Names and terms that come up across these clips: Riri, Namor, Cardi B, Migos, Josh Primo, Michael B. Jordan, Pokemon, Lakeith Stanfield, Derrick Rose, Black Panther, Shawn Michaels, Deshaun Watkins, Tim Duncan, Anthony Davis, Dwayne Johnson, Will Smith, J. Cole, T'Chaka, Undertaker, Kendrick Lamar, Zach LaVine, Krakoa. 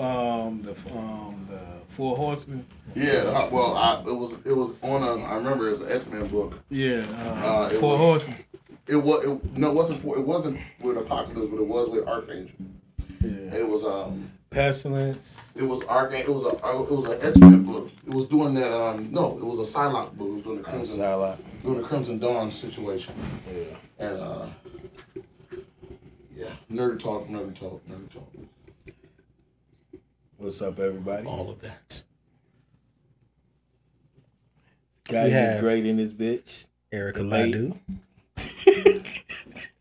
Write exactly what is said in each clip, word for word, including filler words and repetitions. um, the um, the Four Horsemen. Yeah, well, I, it was it was on a. I remember it was an X Men book. Yeah, uh, uh, Four Horsemen. It was it, no, it wasn't for, it wasn't with Apocalypse, but it was with Archangel. Yeah, it was um. Pestilence. It was Archangel. It was a it was an X Men book. It was doing that. Um, no, it was a Psylocke book. It was doing the Crimson uh, Psylocke. Doing the Crimson Dawn situation. Yeah. And uh, yeah, nerd talk, nerd talk, nerd talk. What's up, everybody? All of that. Got you great in this bitch. Erica Badu.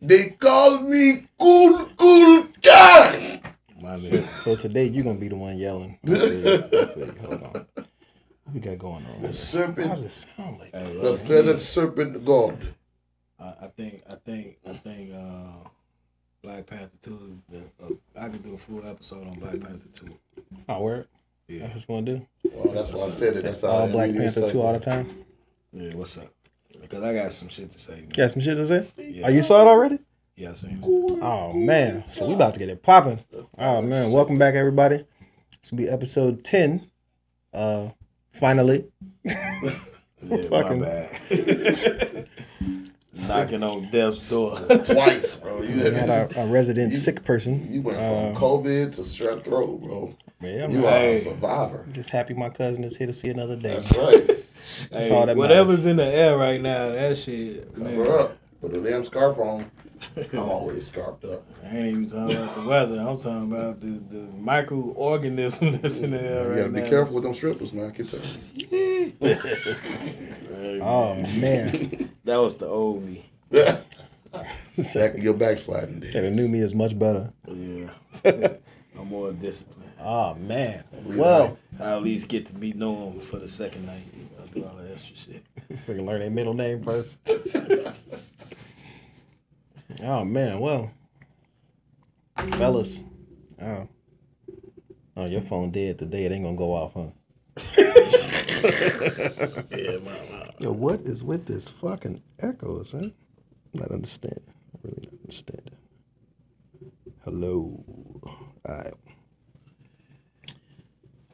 They call me Cool Cool Guy. My man. So today you're gonna be the one yelling. Hold on. What we got going on? The serpent. How does it sound like? Hey, the feathered serpent god. I, I think. I think. I think. Uh, Black Panther two. The, uh, I could do a full episode on Black Panther two. Oh, where? Yeah. That's what you want to do? Well, that's why I said it. That's all Black Panther two all the time? Yeah, what's up? Because I got some shit to say, man. You got some shit to say? Yeah. Oh, you saw it already? Yeah, I seen it. Oh, man. So we about to get it popping. Oh, man. Welcome back, everybody. This will be episode ten. Uh, Finally. Yeah, my bad. Knocking on death's door twice, bro. You had a, a resident you, sick person. You went from um, COVID to strep throat, bro. Man, you right. are a survivor. I'm just happy my cousin is here to see another day. That's right. That's hey, all that whatever's matters. In the air right now, that shit. Cover man. Up. Put a damn scarf on. I'm always scarfed up. I ain't even talking about the weather. I'm talking about the, the microorganism that's in the air you right now. You gotta be careful with them strippers, man. I keep telling you. Hey, oh, man. That was the old me. Second, your backsliding days. And the new me is much better. Yeah. I'm more disciplined. Oh, man. Well, I at least get to be known for the second night. I do all that extra shit. So you can learn their middle name first. Oh, man. Well, fellas. Oh. Oh, your phone dead today. It ain't going to go off, huh? Yeah, mama. Yo, what is with this fucking echoes, huh? I'm not understanding. I really not understanding. Hello. All right.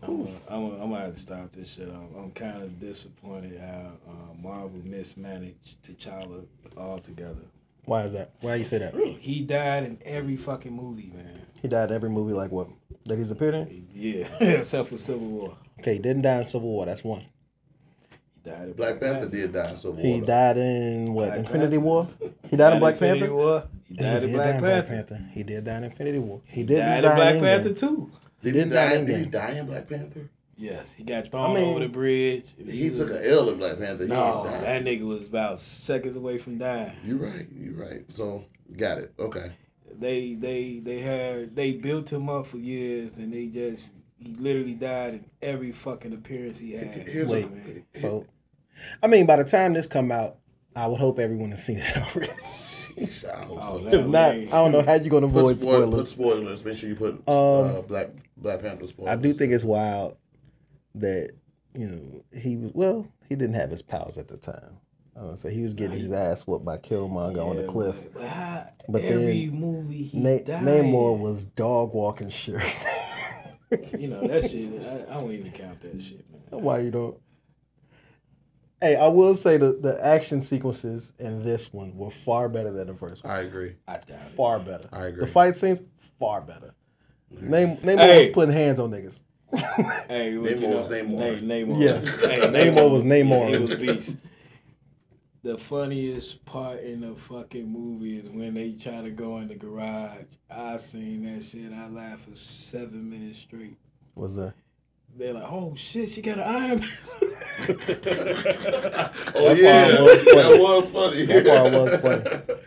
I'm gonna, I'm gonna, I'm gonna have to stop this shit. I'm, I'm kind of disappointed how uh, Marvel mismanaged T'Challa altogether. Why is that? Why you say that? He died in every fucking movie, man. He died in every movie, like what? That he's appeared in? Yeah, except for Civil War. Okay, he didn't die in Civil War. That's one. He died in Black, Black Panther, Panther did die in Civil War. He though. died in what? Black Infinity Panther. War? He died in Black Infinity Panther? War. He died he in Black Panther. Panther. He did die in Infinity War. He, he did died in Black Panther too. He didn't die in Did he die in Black Panther? Yes, he got thrown I mean, over the bridge. He, he was, took an L in Black Panther. He no, that nigga was about seconds away from dying. You're right. You're right. So, got it. Okay. They they they had they built him up for years, and they just he literally died in every fucking appearance he had. Wait, I mean. So, I mean, by the time this come out, I would hope everyone has seen it already. I hope oh, so. If not, I don't know how you're gonna avoid spoil, spoilers. Put spoilers. Make sure you put um, uh, Black Black Panther spoilers. I do think it's wild. That, you know, he was, well, he didn't have his powers at the time. Uh, so he was getting his ass whooped by Killmonger yeah, on the cliff. But, but, how, but every then movie he Na- died. Namor was dog walking shit. You know, that shit, I, I don't even count that shit, man. Why you don't? Hey, I will say the, the action sequences in this one were far better than the first one. I agree. I doubt Far it. better. I agree. The fight scenes, far better. Mm-hmm. Namor Namor hey. was putting hands on niggas. Hey, Namor you know, was Namor. Na- Namor. Yeah. Hey, Namor was Namor. He was a beast. The funniest part in the fucking movie is when they try to go in the garage. I seen that shit. I laughed for seven minutes straight. What's that? They're like, oh shit, she got an iron mask. Oh that yeah, was that was funny. That part was funny.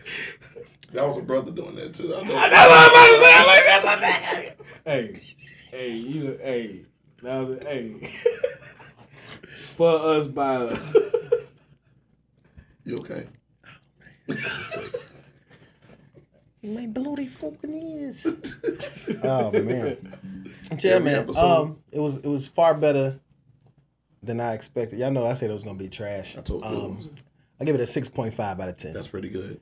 That was a brother doing that too. I know. That's what I'm about to say. I'm like, that's hey. Hey, you, hey, now, hey, for us, by us. You okay? Oh, man. My bloody fucking ears. Oh, man. Yeah, man, um, it was, it was far better than I expected. Y'all know I said it was going to be trash. I told you. Um, I give it a six point five out of ten. That's pretty good.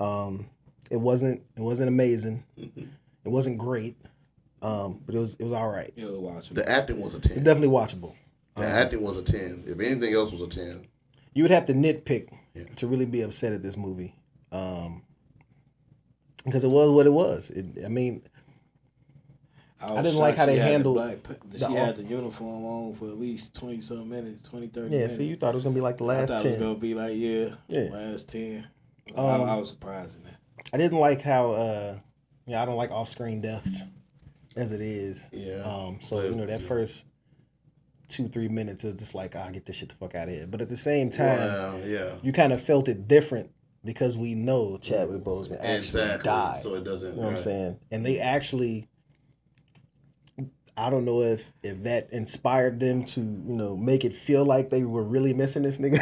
Um, it wasn't, it wasn't amazing. Mm-hmm. It wasn't great. Um, but it was it was all right. It was watchable. The acting was a ten. It's definitely watchable. The um, acting was a ten. If anything else was a ten, you would have to nitpick yeah. to really be upset at this movie, um, because it was what it was. It, I mean, I, I didn't like how they handled. The black, she the had off. the uniform on for at least twenty some minutes, twenty, thirty Yeah, minutes. So you thought it was gonna be like the last ten. I thought ten. It was gonna be like yeah, yeah. last ten. Um, I, I was surprised in that. I didn't like how. Uh, yeah, I don't like off-screen deaths. As it is. Yeah. Um, so, you know, that yeah. first two, three minutes is just like, I'll oh, get this shit the fuck out of here. But at the same time, wow, yeah. you kind of felt it different because we know Chadwick Boseman actually exactly. died. So it doesn't. You know right. what I'm saying? And they actually, I don't know if, if that inspired them to, you know, make it feel like they were really missing this nigga.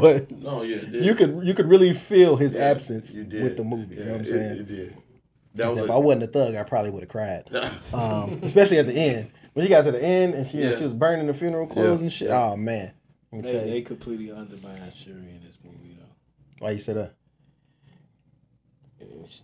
But no, yeah, it did. You could you could really feel his yeah, absence with the movie. Yeah, you know what I'm it, saying? It did. That if a, I wasn't a thug, I probably would have cried. Um, especially at the end. When you got to the end and she yeah. she was burning the funeral clothes yeah. and shit. Oh, man. Let me they, tell you. They completely undermined Shuri in this movie, though. Why you say that?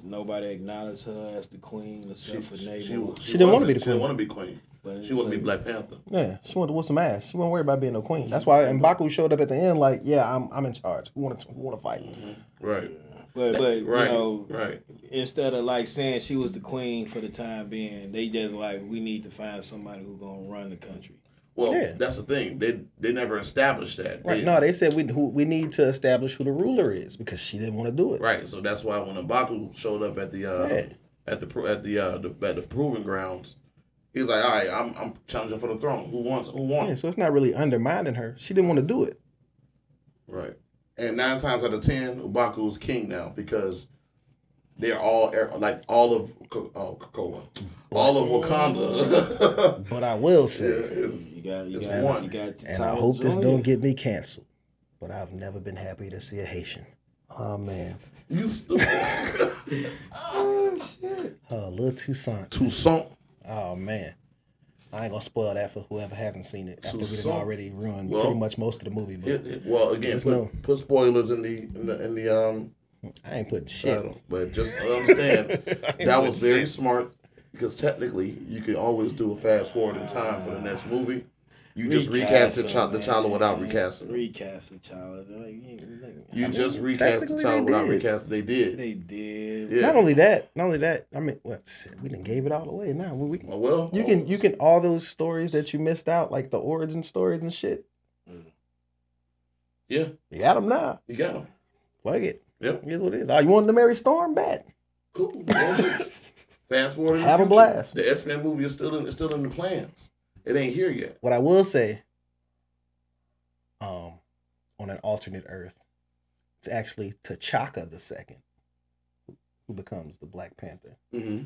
Nobody acknowledged her as the queen except for Namor. She, she, she didn't want to be the queen. She didn't want to be queen. But she wanted to be Black Panther. Yeah, she wanted to whip some ass. She wasn't worried about being no queen. That's why M'Baku showed up at the end like, yeah, I'm I'm in charge. We want to, we want to fight. Mm-hmm. Right. But, but right, you know, right. instead of, like, saying she was the queen for the time being, they just, like, we need to find somebody who's going to run the country. Well, yeah. that's the thing. They they never established that. Right, they, no, they said we who, we need to establish who the ruler is because she didn't want to do it. Right, so that's why when M'Baku showed up at the uh, yeah. at the at the, uh, the at the proving grounds, he was like, all right, I'm, I'm challenging for the throne. Who wants? Who wants? Yeah, so it's not really undermining her. She didn't want to do it. Right. And nine times out of ten, M'Baku's king now because they're all like all of oh, Krakoa, all of Wakanda. But I will say, yeah, it's, you got you got one. You got and I hope this don't get me canceled. But I've never been happy to see a Haitian. Oh man, you stupid! Oh shit! Oh, little Toussaint. Toussaint. Oh man. I ain't gonna spoil that for whoever hasn't seen it. After so, we already ruined well, pretty much most of the movie. But it, it, well, again, put, no. put spoilers in the in the, in the um. I ain't putting shit. Title, but just understand that was very shit. smart because technically you can always do a fast forward in time for the next movie. You recast just recast the child, the child without recasting. Recast the child. Like, you I mean, just recast the child without recasting. They did. They did. Yeah. Not only that. Not only that. I mean, what? Shit, we done gave it all away. Now we. Well, well, you can. You can. All those stories that you missed out, like the origin stories and shit. Yeah. You got them now. You got them. Fuck it. Yep. Here's what it is. Oh, you wanted to marry Storm? Bet. Cool. Fast forward. Have a blast. The X Men movie is still in. It's still in the plans. It ain't here yet. What I will say, um, on an alternate Earth, it's actually T'Chaka the second, who becomes the Black Panther, mm-hmm.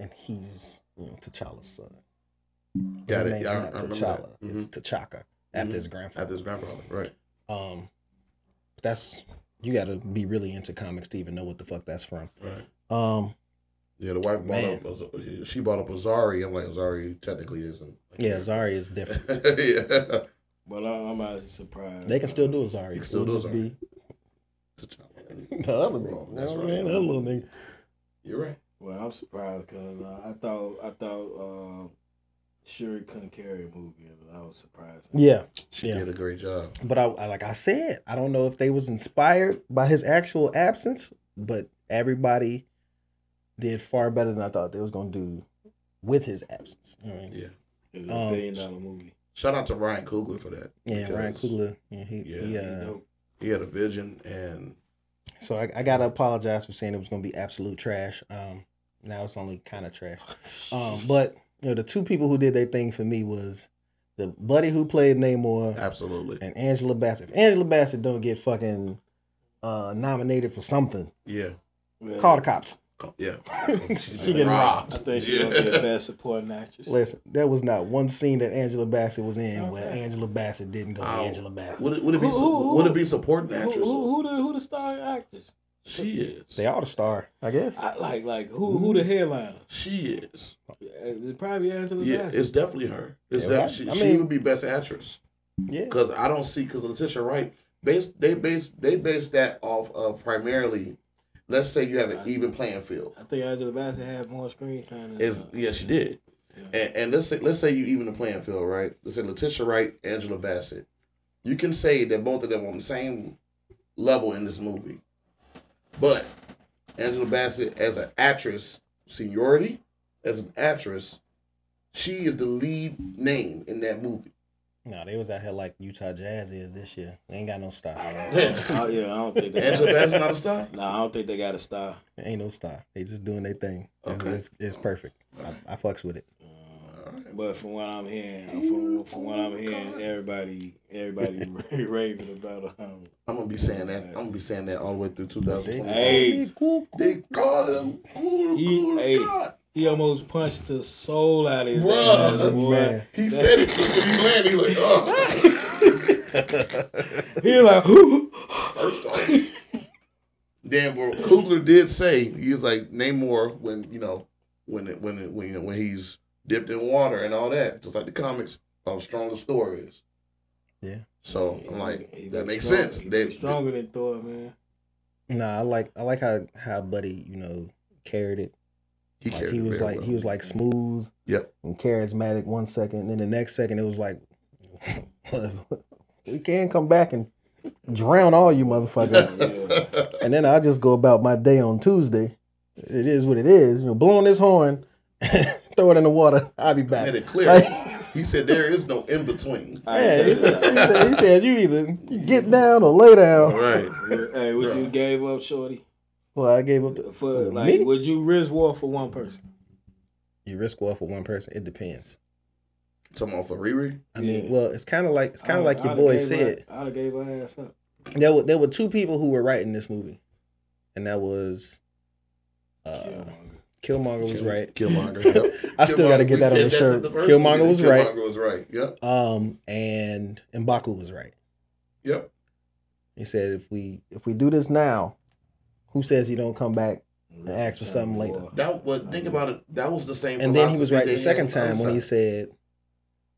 and he's you know T'Challa's son. Got his it. name's yeah, not I, I T'Challa. Mm-hmm. It's T'Chaka after mm-hmm. his grandfather. After his grandfather, right? Um, but that's you got to be really into comics to even know what the fuck that's from, right? Um. Yeah, the wife Man. bought up. She bought up Azari. I'm like, Azari technically isn't. Like, yeah, Azari is different. yeah. But I'm, I'm surprised. They can still do Azari. You can still It'll do Azari. Just be the other nigga. That's right. That little nigga. You're right. Well, I'm surprised because uh, I thought I thought uh, Shuri couldn't carry a movie. I was surprised. Yeah, she yeah. did a great job. But I, I like I said, I don't know if they was inspired by his actual absence, but everybody. Did far better than I thought they was gonna do with his absence. You know what I mean? Yeah, it was a um, billion dollar movie. Shout out to Ryan Coogler for that. Yeah, Ryan Coogler. Yeah, he yeah, he, uh, he had a vision, and so I, I gotta apologize for saying it was gonna be absolute trash. Um, now it's only kind of trash. Um, but you know the two people who did their thing for me was the buddy who played Namor, absolutely, and Angela Bassett. If Angela Bassett don't get fucking uh, nominated for something, yeah, yeah. call the cops. Yeah, she getting robbed. I think she's yeah. gonna be the best supporting actress. Listen, there was not one scene that Angela Bassett was in okay. where Angela Bassett didn't go. Oh. Angela Bassett. Would it, would it be? Who, who, would it be supporting actress? Who, who, who the who the star actress? She is. They are the star, I guess. I, like like who who the headliner? She is. It's probably Angela. Yeah, Bassett. It's definitely her. It's yeah, def- she, I mean, she would be best actress. Yeah, because I don't see because Letitia Wright based they based they based that off of primarily. Let's say you have an I, even playing field. I think Angela Bassett had more screen time. Than, uh, yeah, she did. And, and let's say, let's say you even the playing field, right? Let's say Letitia Wright, Angela Bassett. You can say that both of them on the same level in this movie. But Angela Bassett as an actress, seniority, as an actress, she is the lead name in that movie. No, they was out here like Utah Jazz is this year. They ain't got no star. Yeah, I don't think they Angela Bassett not a star? No, I don't think they got a star. There ain't no star. They just doing their thing. Okay. It's, it's perfect. Right. I, I fucks with it. But from what I'm hearing, from, from what I'm hearing, everybody, everybody raving about um. I'm gonna be saying that. I'm gonna be saying that all the way through two thousand twenty. Hey, they called him cool, cool, hey, God. He almost punched the soul out of his ass, boy. He said it. He landed. He like, oh. He like, first off. Damn, well, Coogler did say he was like Namor when you know when it, when it, when you know when he's dipped in water and all that, just like the comics, how strong the Thor is. Yeah. So I'm like, he, he that makes strong, sense. They stronger they, than Thor, man. Nah, I like I like how, how Buddy, you know, carried it. He like, carried he was it like well. He was like smooth. Yep. And charismatic one second, and then the next second it was like, we can come back and drown all you motherfuckers. And then I just go about my day on Tuesday. It is what it is. You know, blowing this horn. Throw it in the water. I'll be back. Made it clear. Like, he said there is no in between. Yeah, he, said, he, said, he said you either get down or lay down. Right. Hey, would you gave up, Shorty? Well, I gave up the, for like. Me? Would you risk war for one person? You risk war for one person. It depends. Talking about for Riri? I mean, yeah. Well, it's kind of like it's kind of like your boy said. I'd have gave her ass up. There were there were two people who were writing this movie, and that was. Uh, Killmonger was right. Killmonger. Yep. I Killmonger, still got to get that on the shirt. The Killmonger movie, was Killmonger right. Killmonger was right. Yep. Um, and M'Baku was right. Yep. He said, "If we if we do this now, who says he don't come back and ask for something later?" That was think about it. That was the same. And then he was right the second time when he said,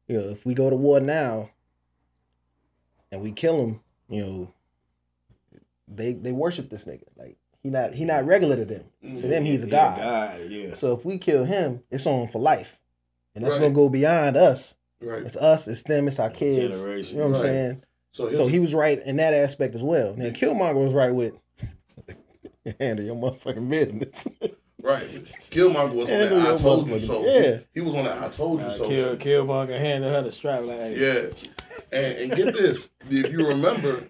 "You know, if we go to war now and we kill him, you know, they they worship this nigga like." He not he not regular to them. To so yeah, them, he's a god. He a god yeah. So if we kill him, it's on for life. And that's right. Going to go beyond us. Right. It's us, it's them, it's our kids. Generation. You know what right. I'm saying? So, was, so he was right in that aspect as well. Now, Killmonger was right with, handle your motherfucking business. Right. Killmonger was on that I told you so. Yeah. He was on that I told you uh, so. Kill, Killmonger handed her the strap like, hey. Yeah. And, and get this. If you remember...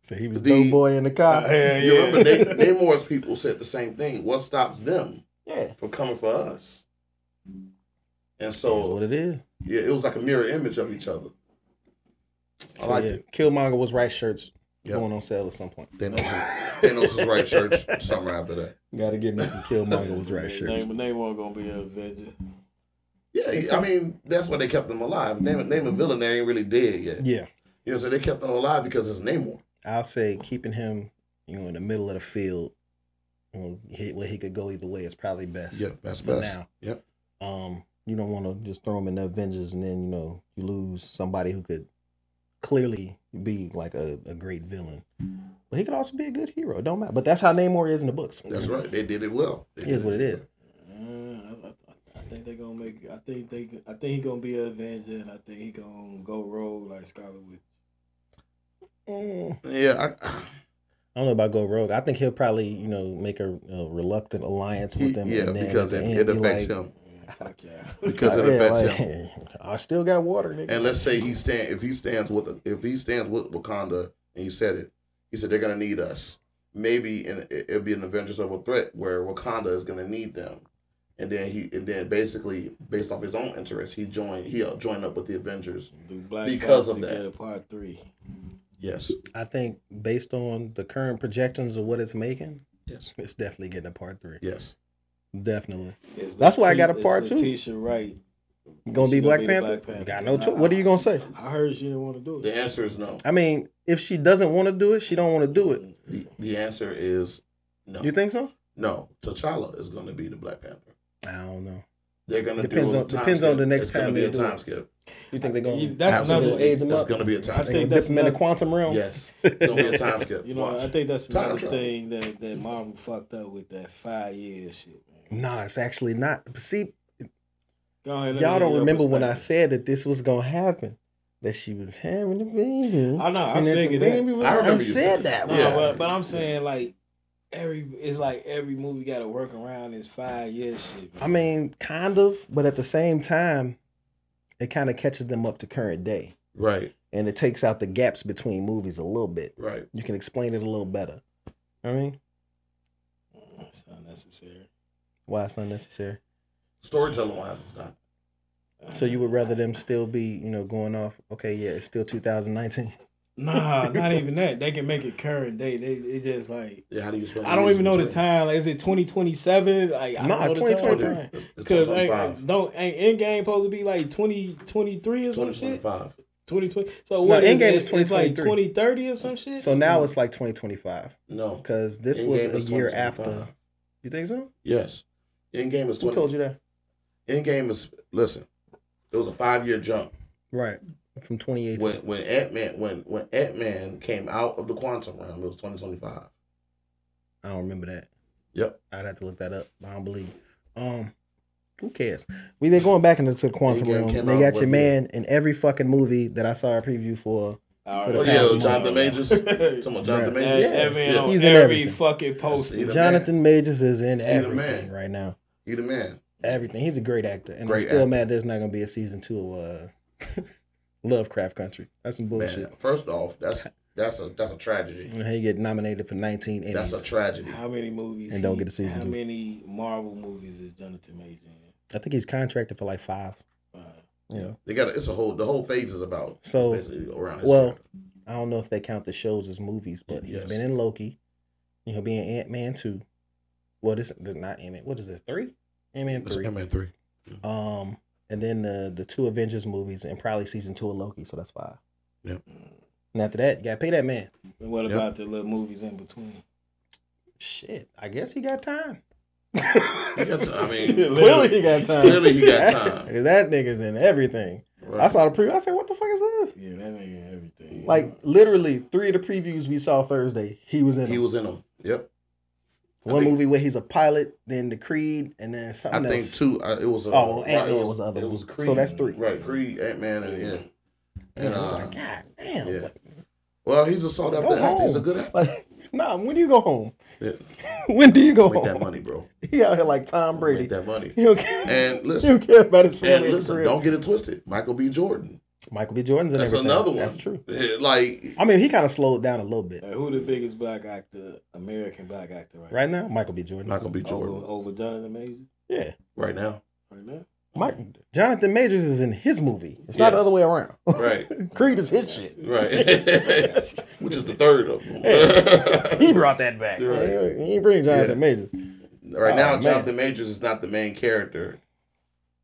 So he was the boy in the car. Uh, yeah, you yeah. remember, they, Namor's people said the same thing. What stops them yeah. from coming for us? And so, that's what it is. Yeah, it was like a mirror image of each other. I so like yeah. it. Killmonger was right shirts yep. going on sale at some point. Thanos was right shirts summer after that. Got to get me some Killmonger was right shirts. Namor gonna be an Avenger. Yeah, I mean that's why they kept him alive. Name name a villain that ain't really dead yet. Yeah, you know, so they kept him alive because it's Namor. I'll say keeping him, you know, in the middle of the field, you know, hit where he could go either way is probably best. Yeah, that's for best. Now, yep. Um, you don't want to just throw him in the Avengers and then you know you lose somebody who could clearly be like a, a great villain, but he could also be a good hero. It don't matter. But that's how Namor is in the books. That's right. They did it well. It is what it is. Uh, I, I think they're gonna make. I think they. I think he's gonna be an Avenger, and I think he gonna go roll like Scarlet Witch. Yeah, I, I don't know about go rogue. I think he'll probably, you know, make a, a reluctant alliance with them. He, yeah, because it, it affects like, him. Fuck yeah, because it affects like, him. I still got water, nigga. And let's say he stand if he stands with the, if he stands with Wakanda, and he said it. He said they're gonna need us. Maybe and it, it'll be an Avengers level threat where Wakanda is gonna need them, and then he and then basically based off his own interest, he joined. He'll join up with the Avengers because of that. Part three. Yes. I think based on the current projections of what it's making, yes, it's definitely getting a part three. Yes. Definitely. That's why t- I got a part two. Tisha Wright. You gonna be, Black, gonna be Panther? Black Panther? Got no cho- I, What are you gonna say? I heard she didn't want to do it. The answer is no. I mean, if she doesn't want to do it, she don't want to do it. The, the answer is no. You think so? No. T'Challa is gonna be the Black Panther. I don't know. They're gonna depends do on depends skip. on the next it's time they do time skip. You think they're going? That's another AIDS. That's going to be a time. I think that's in the quantum realm. Yes, it's going to be a time skip. You know, Watch. I think that's another time thing trial. that that Marvel fucked up with that five years shit. Man. Nah, it's actually not. See, Go ahead, y'all don't remember when I said that this was gonna happen. That she was having a baby. I know. I figured that. Baby was I remember I said that. that. Yeah. No, but, but I'm saying like every it's like every movie got to work around this five year shit. Man. I mean, kind of, but at the same time, it kind of catches them up to current day. Right. And it takes out the gaps between movies a little bit. Right. You can explain it a little better. I mean, that's unnecessary. Why it's unnecessary? Storytelling wise, it's not. So you would rather them still be, you know, going off, okay, yeah, it's still two thousand nineteen. Nah, not even that. They can make it current day. They it just like yeah, how do you spell I don't even know the time. Like, is it twenty twenty-seven? Like no, nah, it's twenty twenty-three. Because like, don't ain't Endgame supposed to be like twenty twenty-three or some shit? twenty twenty. So what no, is Endgame it? Is it's like twenty thirty or some shit? So now it's like twenty twenty-five. No. Because this Endgame was a was year after. You think so? Yes. Endgame is twenty. Who told you that? Endgame is listen. It was a five-year jump. Right. From twenty eighteen. When when Ant-Man when, when Ant-Man came out of the quantum realm, it was twenty twenty-five. I don't remember that. Yep. I'd have to look that up. I don't believe. Um, who cares? We they're going back into the quantum Endgame realm. And they got your man in every fucking movie that I saw a preview for. Right. For the oh, yeah, Jonathan Majors. Someone Jonathan right. Majors. Yeah. Yeah. Yeah. He's on in every everything. Fucking poster. Jonathan Majors is in everything right now. He the man. Everything. He's a great actor. And great I'm still actor. Mad there's not going to be a season two of uh, Lovecraft Country. That's some bullshit. Man, first off, that's that's a that's a tragedy. And he get nominated for nineteen Emmys. That's a tragedy. How many movies? And he, don't get a season how two. How many Marvel movies is Jonathan Majors in? I think he's contracted for like five. Five. Yeah. yeah. They got it's a whole the whole phase is about. So basically around his well, character. I don't know if they count the shows as movies, but he's yes. been in Loki. You know, being Ant-Man two. Well, this not Ant-Man. What is this? Three. Ant-Man three. Ant-Man three. Um, and then the the two Avengers movies and probably season two of Loki, so that's five. Yep. And after that, you gotta pay that man. And what about yep. the little movies in between? Shit, I guess he got time. I, guess, I mean, clearly he got time. Clearly he got time. Because that nigga's in everything. Right. I saw the preview. I said, "What the fuck is this?" Yeah, that nigga in everything. Like literally three of the previews we saw Thursday, he was in. He them. was in them. Yep. One think, movie where he's a pilot, then the Creed, and then something I else. I think two. Uh, it was a, oh, right, Ant-Man was, was the other. It was Creed. So that's three. Right, Creed, Ant-Man, and yeah. And uh, like, God damn. Yeah. Well, he's a salt after actor. He's a good actor. Like, nah, when do you go home? Yeah. when do you go make home? Make that money, bro. He out here like Tom Brady. Make that money. He don't care. And listen, he don't care about his family. And listen, don't get it twisted. Michael B. Jordan. Michael B. Jordan's in that's everything. That's another one. That's true. Yeah, like, I mean, he kind of slowed down a little bit. Like, who the biggest black actor, American black actor right, right now? now? Michael B. Jordan. Michael B. Jordan. Over, over Jonathan Majors? Yeah. Right now. Right now? Mike, Jonathan Majors is in his movie. It's yes. not the other way around. Right. Creed is his shit. Right. Which is the third of them. Hey, he brought that back. Right. He, he didn't bring Jonathan yeah. Majors. Right oh, now, man. Jonathan Majors is not the main character.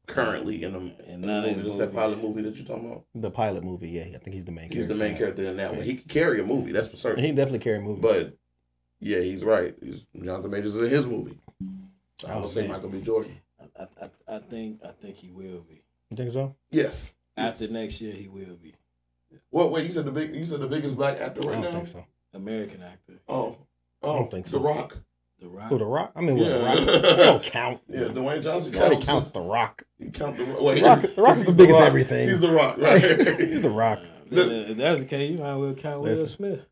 Currently in the in none movie. Is that pilot movie that you're talking about? The pilot movie, yeah. I think he's the main he's character. He's the main character in that yeah. one. He could carry a movie, that's for certain. He definitely carry a movie. But, yeah, he's right. He's, Jonathan Majors is in his movie. So oh, I would say Michael B. Jordan. I, I I think I think he will be. You think so? Yes. After yes. next year, he will be. What? Wait, you said the big? You said the biggest black actor right now? I don't now? think so. American actor. Oh. Oh, I don't think so. The Rock. The Rock. Who, The Rock? I mean, yeah. The Rock. They don't count. Yeah, Dwayne Johnson counts. He counts The Rock. He counts The Rock. Well, the Rock, the Rock is the biggest the everything. He's The Rock, right? He's The Rock. Look, if that's the case, you might as well count Will Smith.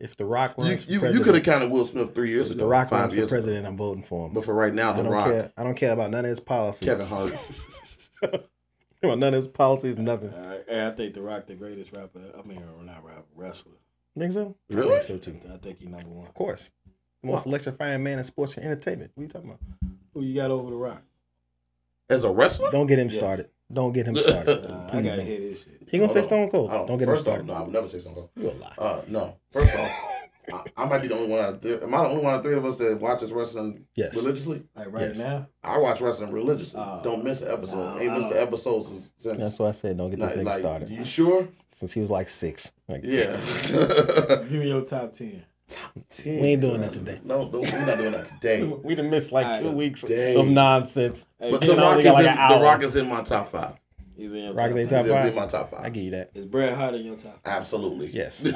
If The Rock runs for president. You could have counted Will Smith three years ago. If The Rock runs for president, ago. I'm voting for him. But for right now, The I don't Rock. Care, I don't care about none of his policies. Kevin Hart. None of his policies, nothing. Uh, I think The Rock, the greatest rapper. I mean, not rapper, wrestler. Think so? Really? I think so, too. I think he's number one. Of course. Most electrifying man in sports and entertainment. What are you talking about? Who you got over The Rock? As a wrestler? Don't get him yes. started. Don't get him started. uh, I gotta hear this shit. He gonna say Stone Cold. Don't, don't get first him started. Off, no, I would never say Stone Cold. You a lie. Uh, no. First off, I, I might be the only one out of three. Am I the only one out of three of us that watches wrestling yes. religiously? Like right yes. now? I watch wrestling religiously. Uh, don't miss an episode. Uh, Ain't missed an episode since, since. That's why I said don't get this nigga like, started. You sure? Since he was like six. Like, yeah. Give me your top ten. Top ten. We ain't doing that today. No, no, we're not doing that today. We done missed like right, two weeks day. of nonsense. Hey, but the Rock, is like in, the Rock is in my top five. He's in your Rock top, is top, top five. He's in my top five. I give you that. Is Bret Hart in your top five? Absolutely. Yes.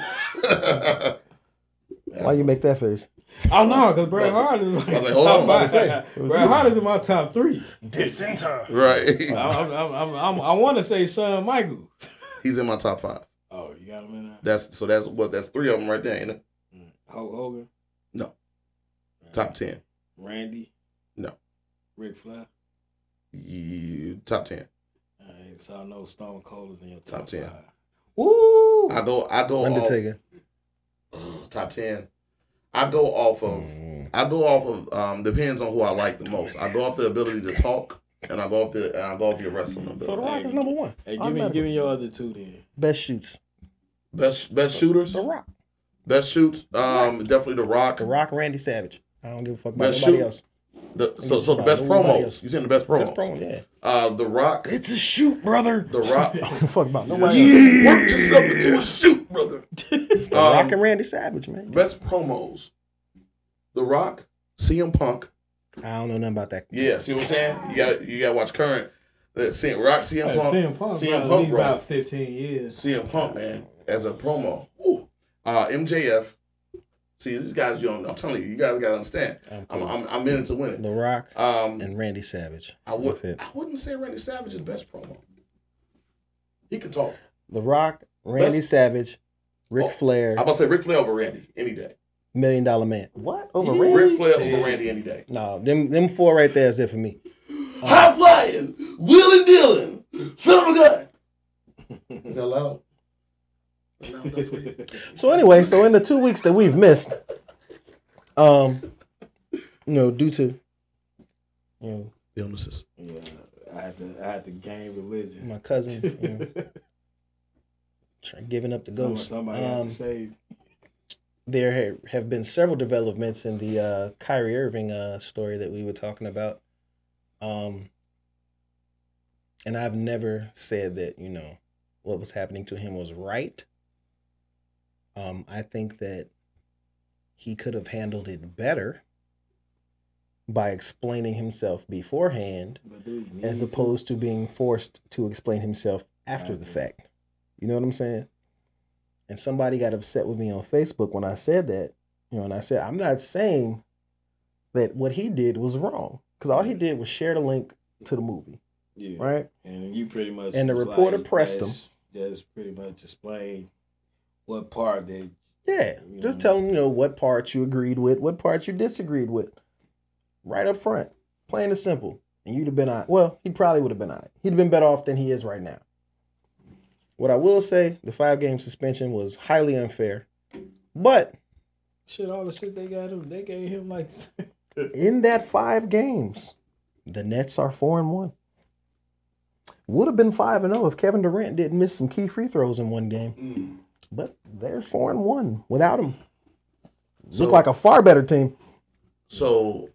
Why you make that face? Oh no, because Bret Hart is like, I was like, hold on, about to say. Bret Hart is in my top three. Dissenter. Right. I, I, I, I, I want to say Shawn Michaels. He's in my top five. Oh, you got him in there. That's so. That's what. Well, that's three of them right there, ain't it? Hulk Hogan. No. Right. Top ten. Randy. No. Ric Flair. Yeah, top ten. All right, so I know Stone Cold is in your top, top ten. Five. Woo! I go. I go. Undertaker. Off, uh, top ten. I go off of. Mm-hmm. I go off of. Um, depends on who I like the most. I go off the ability to talk. And I go off the and I go off your wrestling. Ability. So The Rock hey, is number one. Hey, give me give me your other two then. Best shoots. Best best shooters. The Rock. Best shoots. Um, the definitely The Rock. The Rock, Randy Savage. I don't give a fuck about best nobody shoot. Else. The, so so the best promos. You seen the best promos? Best promo, yeah. Uh, The Rock. It's a shoot, brother. The Rock. I don't give a fuck about nobody yeah. else. Work yourself into a shoot, brother. It's The um, Rock and Randy Savage, man. Best promos. The Rock. C M Punk. I don't know nothing about that. Yeah, see what I'm saying? You got you got to watch current. C M Rock, C M Punk, hey, C M Punk, C M Punk, bro. About fifteen years. C M Punk, man, as a promo. Ooh. Uh, M J F. See, these guys, you don't. I'm telling you, you guys gotta understand. I'm cool. I'm, I'm, I'm in it to win it. The Rock um, and Randy Savage. I would. I wouldn't say Randy Savage is best promo. He can talk. The Rock, Randy best. Savage, Ric oh, Flair. I'm about to say Ric Flair over Randy any day. Million Dollar Man. What? Over Randy? Ric Flair over Randy any day. No, them them four right there is it for me. Um, High flying, wheeling dealing, son of a gun. Is that loud? No, no, for you. So anyway, so in the two weeks that we've missed, um, you know, due to you know illnesses. Yeah, I had to I had to gain religion. My cousin, you know, trying giving up the ghost. Somebody um, had to save. There have been several developments in the uh, Kyrie Irving uh, story that we were talking about. Um, and I've never said that, you know, what was happening to him was right. Um, I think that he could have handled it better by explaining himself beforehand as opposed to being forced to explain himself after the fact. You know what I'm saying? And somebody got upset with me on Facebook when I said that, you know, and I said, I'm not saying that what he did was wrong, because all he did was share the link to the movie, yeah. right? And you pretty much... And the reporter like, pressed that's, him. That's pretty much explained what part that... Yeah, you know, just tell him, you know, what parts you agreed with, what parts you disagreed with, right up front, plain and simple. And you'd have been on... Well, he probably would have been on it. He'd have been better off than he is right now. What I will say, the five-game suspension was highly unfair, but shit, all the shit they got him, they gave him like in that five games, the Nets are four and one. Would have been five and zero if Kevin Durant didn't miss some key free throws in one game, mm. but they're four and one without him. So, look like a far better team. So,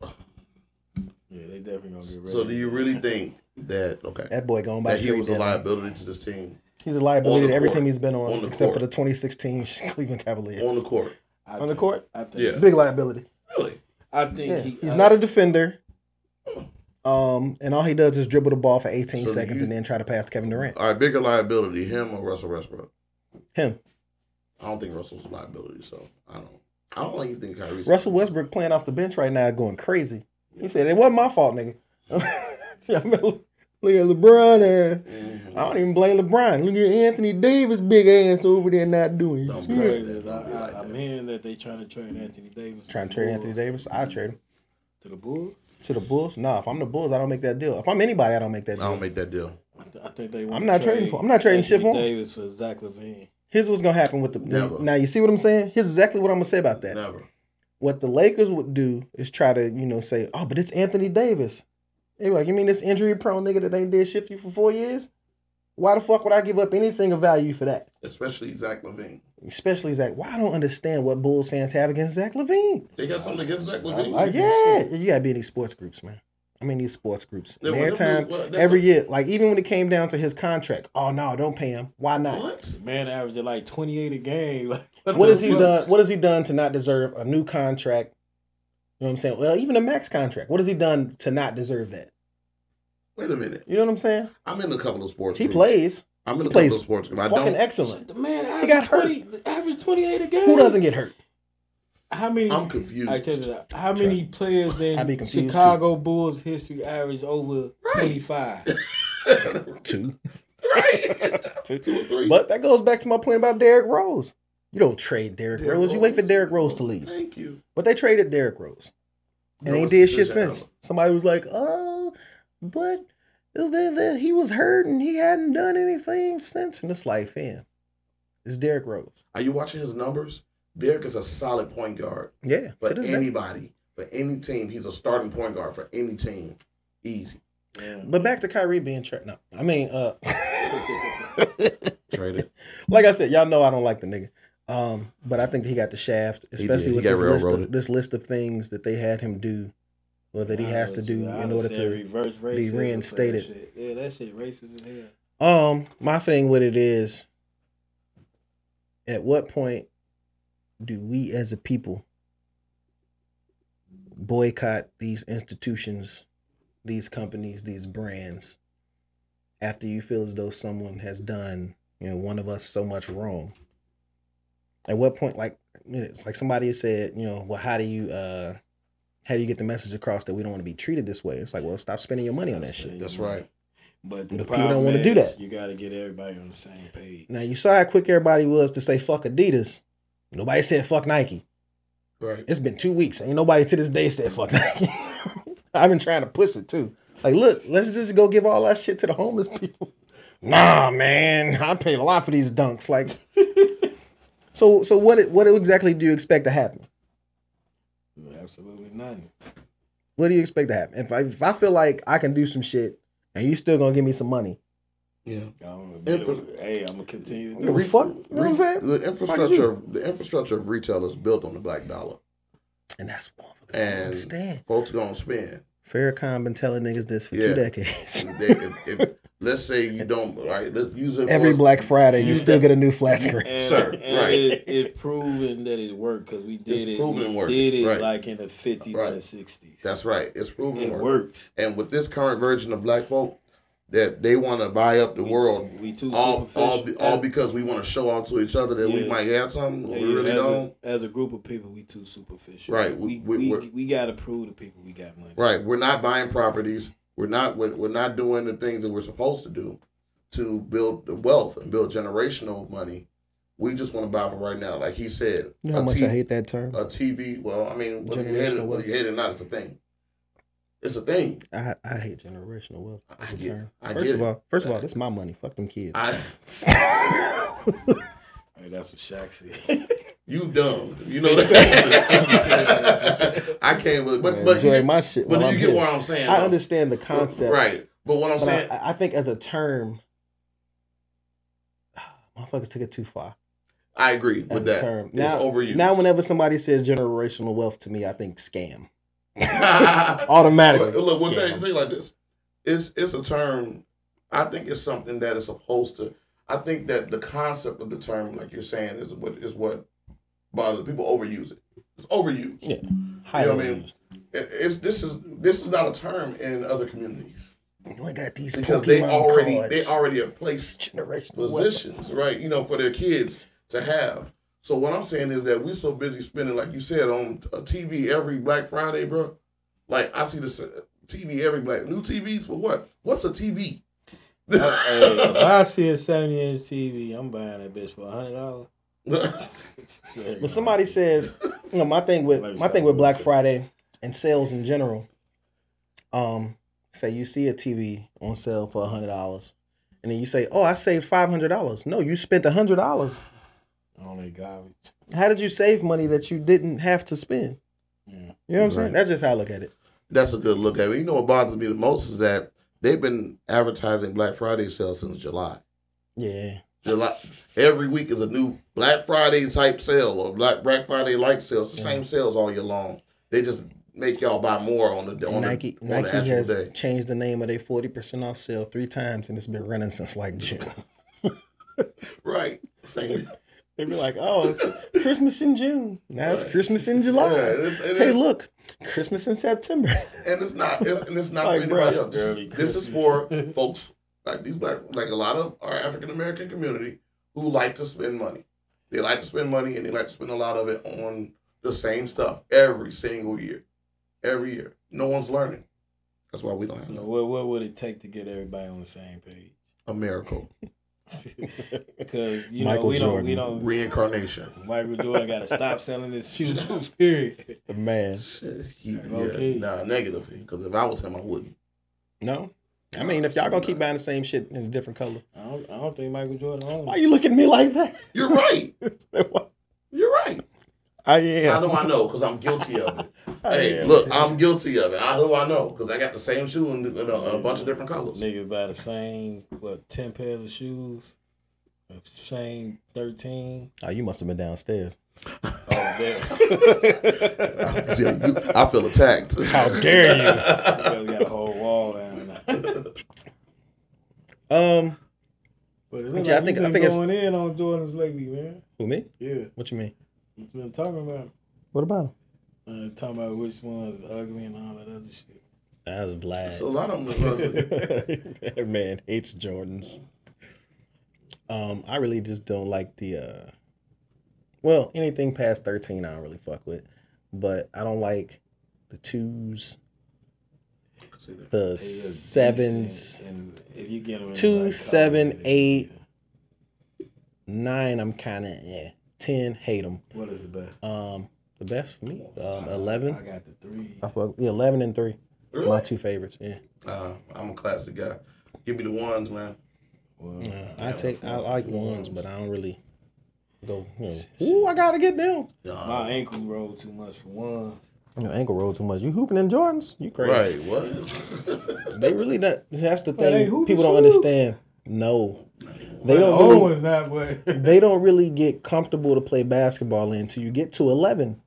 yeah, they definitely gonna get ready. So, do you really think that okay, that boy going by that he was a liability to this team? He's a liability to every team he's been on, on except court. For the twenty sixteen Cleveland Cavaliers. On the court. I on think, the court? I think. Yeah. Big liability. Really? I think yeah. he... He's I, not a defender. Um, and all he does is dribble the ball for eighteen so seconds you, and then try to pass Kevin Durant. All right, bigger liability, him or Russell Westbrook? Him. I don't think Russell's a liability, so I don't... I don't like you think Kyrie's... Russell Westbrook playing off the bench right now going crazy. Yeah. He said, it wasn't my fault, nigga. Yeah, I mean, look at LeBron there. Mm-hmm. I don't even blame LeBron. Look at Anthony Davis, big ass over there not doing shit. Don't I, I, I'm hearing that they trying to trade Anthony Davis. Trying to trade Anthony Davis? I'll trade him. To the Bulls? To the Bulls? Nah, if I'm the Bulls, I don't make that deal. If I'm anybody, I don't make that deal. I don't make that deal. I, th- I think they want I'm not trading for I'm not trading Anthony shit for him. Davis for Zach LaVine. Here's what's gonna happen with the Never. Now you see what I'm saying? Here's exactly what I'm gonna say about that. Never. What the Lakers would do is try to, you know, say, oh, but it's Anthony Davis. They were like, you mean this injury-prone nigga that ain't did shit for you for four years? Why the fuck would I give up anything of value for that? Especially Zach LaVine. Especially Zach. Why well, I don't understand what Bulls fans have against Zach LaVine. They got something against Zach LaVine? Like yeah. Him. You got to be in these sports groups, man. I mean, these sports groups. Yeah, every time, well, every year, like even when it came down to his contract, oh, no, don't pay him. Why not? What? Man averaged like twenty-eight a game. Like, what, what has he done? What has he done to not deserve a new contract? You know what I'm saying? Well, even a max contract. What has he done to not deserve that? Wait a minute. You know what I'm saying? I'm in a couple of sports. He groups. Plays. I'm in he a couple of sports. Groups. I fucking don't. Excellent. The man, he got twenty, hurt. Average twenty-eight a game. Who doesn't get hurt? How many? I'm confused. I tell you that, how Trust many players in Chicago too. Bulls history average over twenty-five? Right. Two. Right. Two, two or three. But that goes back to my point about Derrick Rose. You don't trade Derrick, Derrick Rose. Rose. You wait for Derrick Rose to leave. Thank you. But they traded Derrick Rose. And Rose they did shit since. Out. Somebody was like, oh, but he was hurt and he hadn't done anything since. And it's like, fam, it's Derrick Rose. Are you watching his numbers? Derrick is a solid point guard. Yeah. For anybody. Day. For any team. He's a starting point guard for any team. Easy. But back to Kyrie being traded. No. I mean, uh. Traded. Like I said, y'all know I don't like the nigga. Um, but I think he got the shaft, especially with this list, of, this list of things that they had him do, or that he has to do in order to be reinstated. Yeah, that shit racist in hell. Um, my thing with it is, at what point do we as a people boycott these institutions, these companies, these brands, after you feel as though someone has done, you know, one of us so much wrong? At what point, like, it's like somebody said, you know, well, how do you, uh, how do you get the message across that we don't want to be treated this way? It's like, well, stop spending your money on that shit. That's right. But the people don't want to do that. You got to get everybody on the same page. Now, you saw how quick everybody was to say fuck Adidas. Nobody said fuck Nike. Right. It's been two weeks. Ain't nobody to this day said fuck Nike. I've been trying to push it too. Like, look, let's just go give all that shit to the homeless people. Nah, man, I paid a lot for these dunks. Like. So so what what exactly do you expect to happen? Absolutely nothing. What do you expect to happen? If I, if I feel like I can do some shit and you still gonna give me some money. Yeah. I'm gonna for, hey, I'm gonna continue to do it. Fuck, you know what I'm saying? The infrastructure of, the infrastructure of retail is built on the black dollar. And that's what I understand. Folks gonna spend. Farrakhan been telling niggas this for yeah. two decades. They, if, if, let's say you don't, right? Let's use it every Black Friday. You still get a new flat screen, and, sir. And right? It, it proven that it worked because we did it's it. Proven we worked. Did it right. Like in the fifties right. and the sixties. That's right. It's proven. It worked. worked. And with this current version of black folk, that they want to buy up the we, world. We too all, all, all because we want to show off to each other that yeah. we might have something. Yeah, we really as don't. A, as a group of people, we too superficial. Right. We we we, we got to prove to people we got money. Right. We're not buying properties. We're not we're not doing the things that we're supposed to do to build the wealth and build generational money. We just want to buy for right now. Like he said. You know how much t- I hate that term? A T V. Well, I mean, whether you hate it whether you hate it or not, it's a thing. It's a thing. I, I hate generational wealth. That's I a get, term. I first get of it. all, first of all, that's my money. Fuck them kids. I, hey, that's what Shaq said. You dumb. You know that. I can't really, but, but enjoy my shit. But you get what I'm saying. I understand the concept. Right. But what I'm saying. I, I think as a term, motherfuckers took it too far. I agree with that. Term. Now, it's overused. Now whenever somebody says generational wealth to me, I think scam. Automatically. Look, look, we'll tell you, tell you like this. It's it's a term, I think it's something that is supposed to, I think that the concept of the term, like you're saying, is what is what bother people overuse it. It's overused. Yeah, highly you know what I mean? It, it's this is this is not a term in other communities. You know, I got these because Pokemon they already cards. They already have placed positions, weapon. Right? You know, for their kids to have. So what I'm saying is that we're so busy spending, like you said, on a T V every Black Friday, bro. Like I see this T V every Black new T Vs for what? What's a T V? Hey, if I see a seventy inch T V, I'm buying that bitch for a hundred dollars. But somebody says, you know, my thing with my thing with Black Friday and sales in general. Um, say you see a T V on sale for a hundred dollars, and then you say, "Oh, I saved five hundred dollars." No, you spent a hundred dollars. Only garbage. How did you save money that you didn't have to spend? Yeah. You know what right. I'm saying? That's just how I look at it. That's a good look at it. You know what bothers me the most is that they've been advertising Black Friday sales since July. Yeah. July, every week is a new Black Friday type sale or Black Black Friday like sales. The yeah. same sales all year long. They just make y'all buy more on the on Nike. The, on Nike the has day. Changed the name of their forty percent off sale three times, and it's been running since like June. Right, same. They'd be like, "Oh, it's Christmas in June. Now it's Christmas in July. Yeah, it is, it hey, is. Look, Christmas in September." And it's not. It's, and it's not like, for anybody else. This Christmas. Is for folks. Like these black, like a lot of our African American community who like to spend money. They like to spend money and they like to spend a lot of it on the same stuff every single year. Every year. No one's learning. That's why we don't have no. What, what would it take to get everybody on the same page? A miracle. Because you Michael know we Jordan. don't we don't reincarnation. Michael Jordan got to stop selling his shoes. Period. Man, he, okay. yeah, nah, negative. Because if I was him, I wouldn't. No, I mean if y'all gonna keep buying the same shit in a different color, I don't, I don't think Michael Jordan owns. Why are you looking at me like that? You're right. You're right. I am. How do I know? Because I'm guilty of it. Hey, am. Look, I'm guilty of it. How do I know? Because I got the same shoe in, in a, a bunch of different colors. Niggas buy the same, what, ten pairs of shoes? The same thirteen? Oh, you must have been downstairs. Oh, damn. I, you, I feel attacked. How dare you? You got a whole wall down now. um, but it looks yeah, like I think, been I think going it's... in on Jordans lately, man. Who, me? Yeah. What you mean? It's been talking about him. What about him? Uh, talking about which one's ugly and all that other shit. That was Vlad. It's a lot of them ugly. That man hates Jordans. Um, I really just don't like the, uh, well, anything past thirteen I don't really fuck with. But I don't like the twos, the sevens, and if you get them two, like seven, eight, nine, I'm kind of, yeah. ten, hate them. What is the best? Um, the best for me, um, eleven. I got the three. I fuck yeah, eleven and three. Really? My two favorites. Yeah. Uh, I'm a classic guy. Give me the ones, man. Well, uh, I take. I like ones, but I don't really go. You know, ooh, I gotta get down. Nah. My ankle rolled too much for ones. Your ankle rolled too much. You hooping in Jordans? You crazy? Right. What? They really not. That's the thing. Well, people don't understand. No. They don't, really, that way. They don't really get comfortable to play basketball until you get to eleven.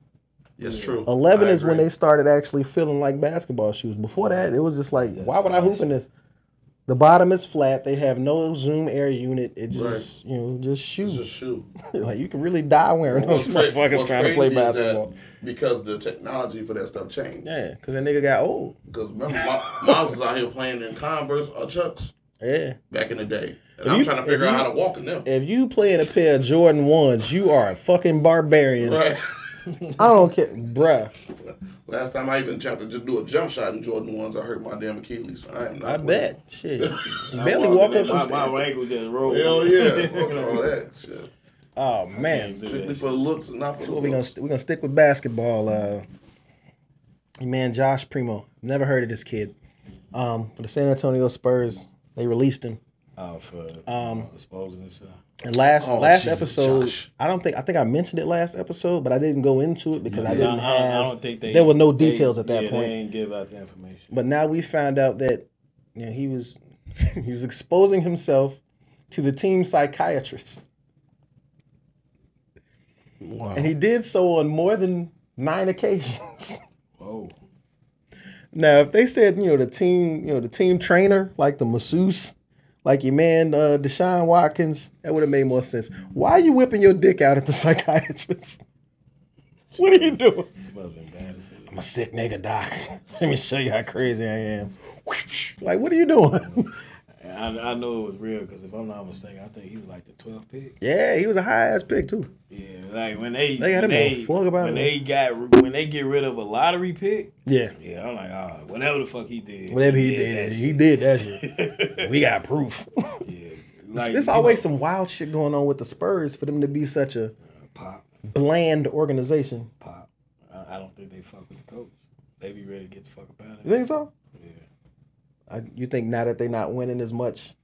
That's yeah, true. eleven I is agree. When they started actually feeling like basketball shoes. Before that, it was just like, that's why would nice. I hoop in this? The bottom is flat. They have no Zoom air unit. It just, right. you know, just shoes. Just shoe. Like, you can really die wearing those motherfuckers trying to play basketball. Because the technology for that stuff changed. Yeah, because that nigga got old. Because remember, Miles was out here playing in Converse or Chucks. Yeah. Back in the day. And if I'm you, trying to figure out you, how to walk in them. If you play in a pair of Jordan ones, you are a fucking barbarian. Right. I don't care. Bruh. Last time I even tried to just do a jump shot in Jordan ones, I hurt my damn Achilles. I am not I playing. Bet. Shit. You barely walk up from my, my ankle just rolled. Hell yeah. Fucking all that shit. Oh, man. Strictly for the looks and not for so the we're looks. Gonna, we're going to stick with basketball. Uh, man, Josh Primo. Never heard of this kid. Um, for the San Antonio Spurs. They released him. Oh, for um, exposing himself. And last oh, last Jesus, episode, Josh. I don't think I think I mentioned it last episode, but I didn't go into it because yeah, I didn't I, have. I don't think they, there were no details they, at that yeah, point. They didn't give out the information. But now we found out that you know, he was he was exposing himself to the team psychiatrist. Wow. And he did so on more than nine occasions. Whoa. Now, if they said, you know, the team, you know, the team trainer, like the masseuse, like your man, uh, Deshaun Watkins, that would have made more sense. Why are you whipping your dick out at the psychiatrist? What are you doing? I'm a sick nigga, doc. Let me show you how crazy I am. Like, what are you doing? I, I know it was real because if I'm not mistaken, I think he was like the twelfth pick. Yeah, he was a high ass pick too. Yeah, like when they they got him they, fuck about when it. They got when they get rid of a lottery pick. Yeah, yeah, I'm like, ah, oh, whatever the fuck he did, whatever he, he did, did that he shit. did that shit. We got proof. Yeah, like, there's always know, some wild shit going on with the Spurs for them to be such a pop bland organization. Pop, I don't think they fuck with the coach. They be ready to get the fuck up out of it. You think so? Yeah. I, you think now that they're not winning as much,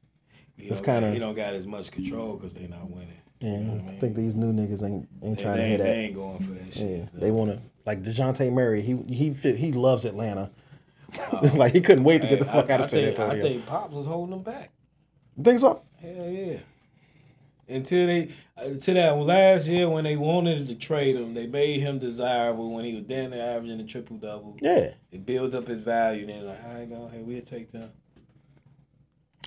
you it's kind of you don't got as much control because they're not winning. Yeah, you know I mean? think these new niggas ain't ain't they, trying they, to hit that. They ain't going for that shit. Yeah, though. They want to like DeJounte Murray. He he he loves Atlanta. Uh, it's like he couldn't wait to get the I, fuck I, out of I San think, Antonio. I think Pops was holding them back. You think so? Hell yeah. Until they until that last year when they wanted to trade him, they made him desirable when he was down there averaging a triple double. Yeah, it built up his value. Then like, all right, go ahead, we'll take them.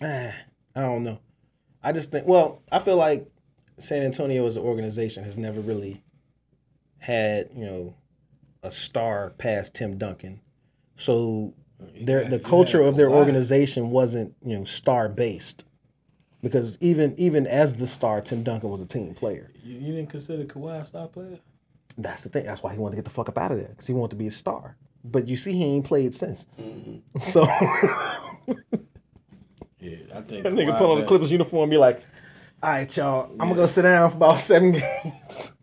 Ah, I don't know. I just think. Well, I feel like San Antonio as an organization has never really had you know a star past Tim Duncan, so their the culture of their organization wasn't you know star based. Because even even as the star, Tim Duncan was a team player. You, you didn't consider Kawhi a star player? That's the thing. That's why he wanted to get the fuck up out of there, because he wanted to be a star. But you see, he ain't played since. Mm-hmm. So, yeah, I think that nigga put on the Clippers uniform and be like, "All right, y'all, yeah. I'm gonna go sit down for about seven games."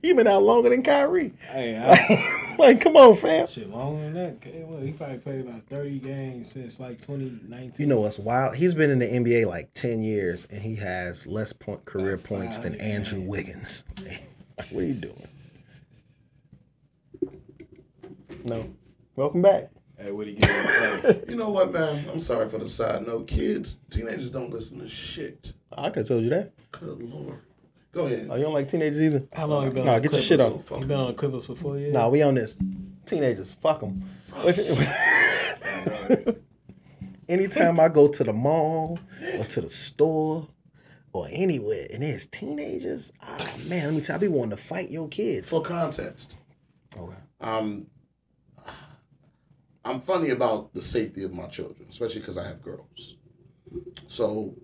He been out longer than Kyrie. Hey, I, like, come on, fam. Shit, longer than that. Well, he probably played about thirty games since like twenty nineteen. You know what's wild? He's been in the N B A like ten years, and he has less point career about points than Andrew games. Wiggins. What are you doing? No. Welcome back. Hey, what do you get? You know what, man? I'm sorry for the side note. Kids, teenagers don't listen to shit. I could have told you that. Good Lord. Go ahead. Oh, you don't like teenagers either? How long you been nah, on the Clippers? Nah, get your shit off. You been on the Clippers for four years? Nah, we on this. Teenagers, fuck them. Anytime I go to the mall or to the store or anywhere and there's teenagers, ah, oh, man, let me tell you, I be wanting to fight your kids. For context. Okay. Um, I'm funny about the safety of my children, especially because I have girls. So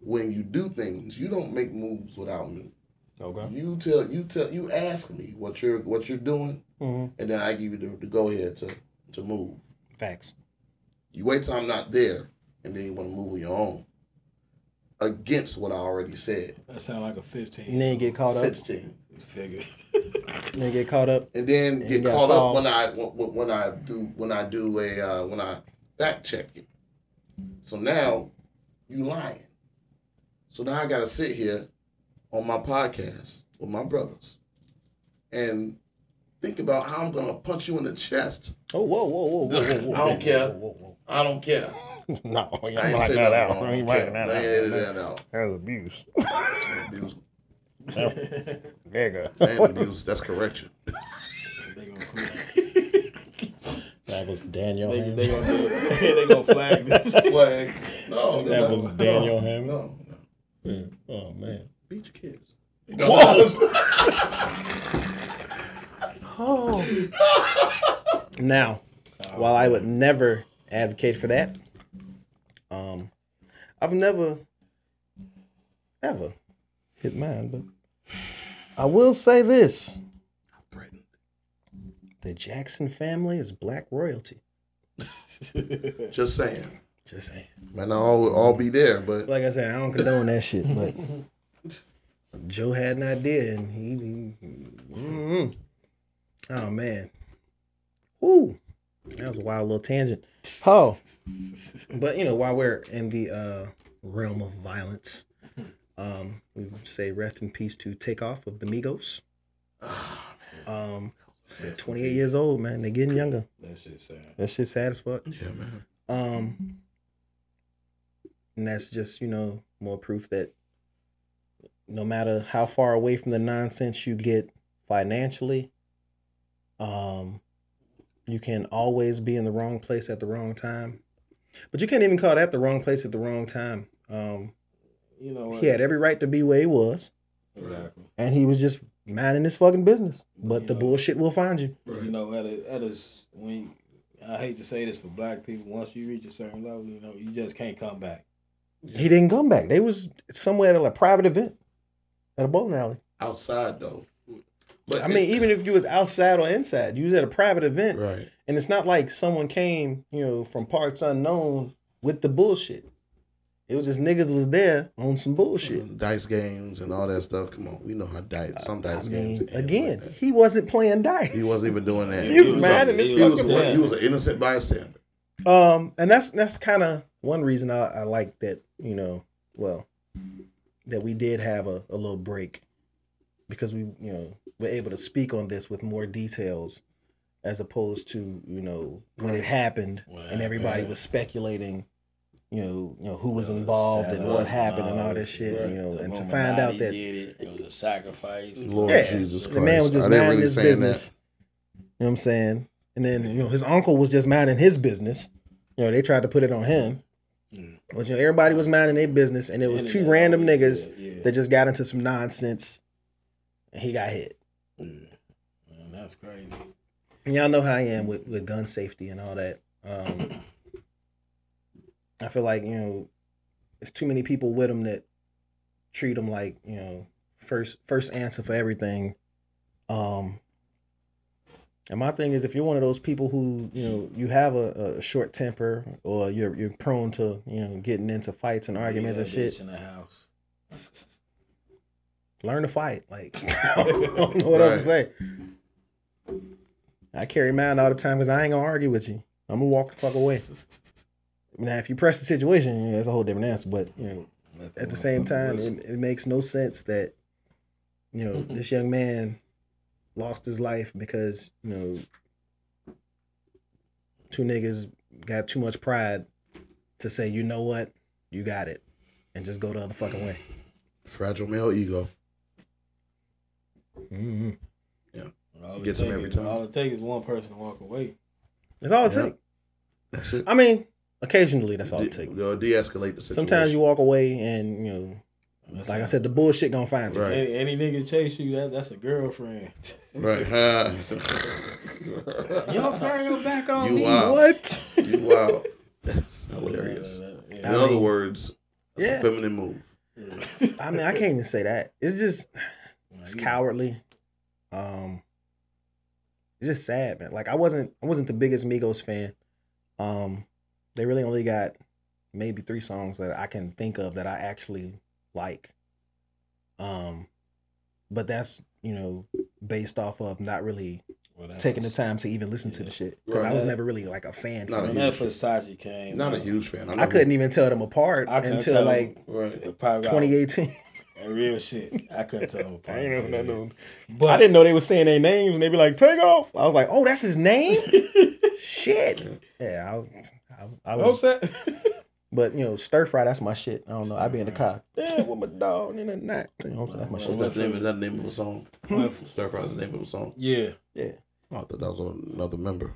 when you do things, you don't make moves without me. Okay. You tell you tell you ask me what you're what you're doing, mm-hmm. and then I give you the, the go ahead to to move. Facts. You wait till I'm not there, and then you want to move on your own against what I already said. That sound like a fifteen. And then you get caught sixteen. Up. Figure. And then get caught up. And then and get caught up when I when, when I do when I do a uh, when I fact check it. So now you lying. So now I gotta sit here on my podcast with my brothers and think about how I'm gonna punch you in the chest. Oh, whoa, whoa, whoa, whoa, whoa, whoa. I don't care. Whoa, whoa, whoa. I don't care. No, you ain't writing that out. You ain't writing that out. That was abuse. Abuse. Nigga. Land abuse, that's correction. That was Daniel they, Hammond. They gonna, do it. They gonna flag this. Flag. No, that was not. Daniel no, Hammond. No, no. Yeah. Oh man. Beat your kids. Whoa. Oh. Now, oh, while I would never advocate for that, um, I've never, ever hit mine, but I will say this. The Jackson family is black royalty. Just saying. Just saying. Might not all, all be there, but... Like I said, I don't condone that shit, but... Joe had an idea, and he... he mm-hmm. Oh, man. Woo! That was a wild little tangent. Oh! But, you know, while we're in the uh, realm of violence, um, we say rest in peace to Takeoff of the Migos. Oh, man. Um... twenty-eight years old, man. They're getting younger. That shit's sad. That shit's sad as fuck. Yeah, man. Um, and that's just, you know, more proof that no matter how far away from the nonsense you get financially, um, you can always be in the wrong place at the wrong time. But you can't even call that the wrong place at the wrong time. Um, you know, he had every right to be where he was. Exactly. And he was just minding his fucking business, but you the know, bullshit will find you. You know, at a, at a, when I hate to say this for black people, once you reach a certain level, you know, you just can't come back. Yeah. He didn't come back. They was somewhere at a like, private event, at a bowling alley. Outside though, but I mean, even if you was outside or inside, you was at a private event, right? And it's not like someone came, you know, from parts unknown with the bullshit. It was just niggas was there on some bullshit. Dice games and all that stuff. Come on. We know how dice, some dice I mean, games. Again, like he wasn't playing dice. He wasn't even doing that. He was mad in this fucking way. He was an innocent bystander. Um, and that's that's kind of one reason I, I like that, you know, well, that we did have a, a little break because we, you know, were able to speak on this with more details as opposed to, you know, when it happened well, and everybody yeah. was speculating. You know, you know who was involved was and what happened and all this shit. Right. You know, the and to find out that did it, it was a sacrifice. Lord yeah, Jesus Christ, the man was just minding really his business. That. You know what I'm saying? And then you know his uncle was just minding his business. You know they tried to put it on him, mm. but you know everybody was minding their business, and it was and two it random niggas good, yeah. that just got into some nonsense, and he got hit. Yeah. Man, that's crazy. And y'all know how I am with with gun safety and all that. Um, I feel like, you know, there's too many people with them that treat them like, you know, first first answer for everything. Um, and my thing is, if you're one of those people who, you know, you have a, a short temper, or you're you're prone to, you know, getting into fights and arguments and shit. In the house. Learn to fight. Like, I don't know what right. else to say. I carry mine all the time because I ain't going to argue with you. I'm going to walk the fuck away. Now, if you press the situation, you know, that's a whole different answer. But, you know, Nothing at the same time, it, it makes no sense that, you know, this young man lost his life because, you know, two niggas got too much pride to say, you know what, you got it, and just go the other fucking way. Fragile male ego. Mm-hmm. Yeah. It gets them every time. All it takes is one person to walk away. That's all it yeah. takes. That's it. I mean, occasionally that's all de- it takes. De- de-escalate the situation. Sometimes you walk away and, you know, that's like I said, the bullshit gonna find you. Right. Any, any nigga chase you, that that's a girlfriend. Right. Uh, you don't turn your back on you me. Wild. What? You wild. That's hilarious. Yeah, that, yeah. In I other mean, words, that's yeah. a feminine move. Yeah. I mean, I can't even say that. It's just, it's cowardly. Um, it's just sad, man. Like I wasn't, I wasn't the biggest Migos fan. Um, they really only got maybe three songs that I can think of that I actually like. Um, but that's, you know, based off of not really well, taking was, the time to even listen yeah. to the shit because right. I was never really like a fan. Not fan. A huge Versace came. Not man. a huge fan. I, I couldn't even tell them apart until like them, right. twenty eighteen. Real shit. I couldn't tell them apart. I didn't know nothing. But I didn't know they were saying their names and they be like, "Take off." I was like, "Oh, that's his name." Shit. Yeah, I, I, I was upset. But, you know, stir fry, that's my shit. I don't know. I be in the car. Yeah, with my dog in the night. You know, that's my shit. That's the name, that name of a song. Stir fry is the name of a song. Yeah. Yeah. Oh, I thought that was another member.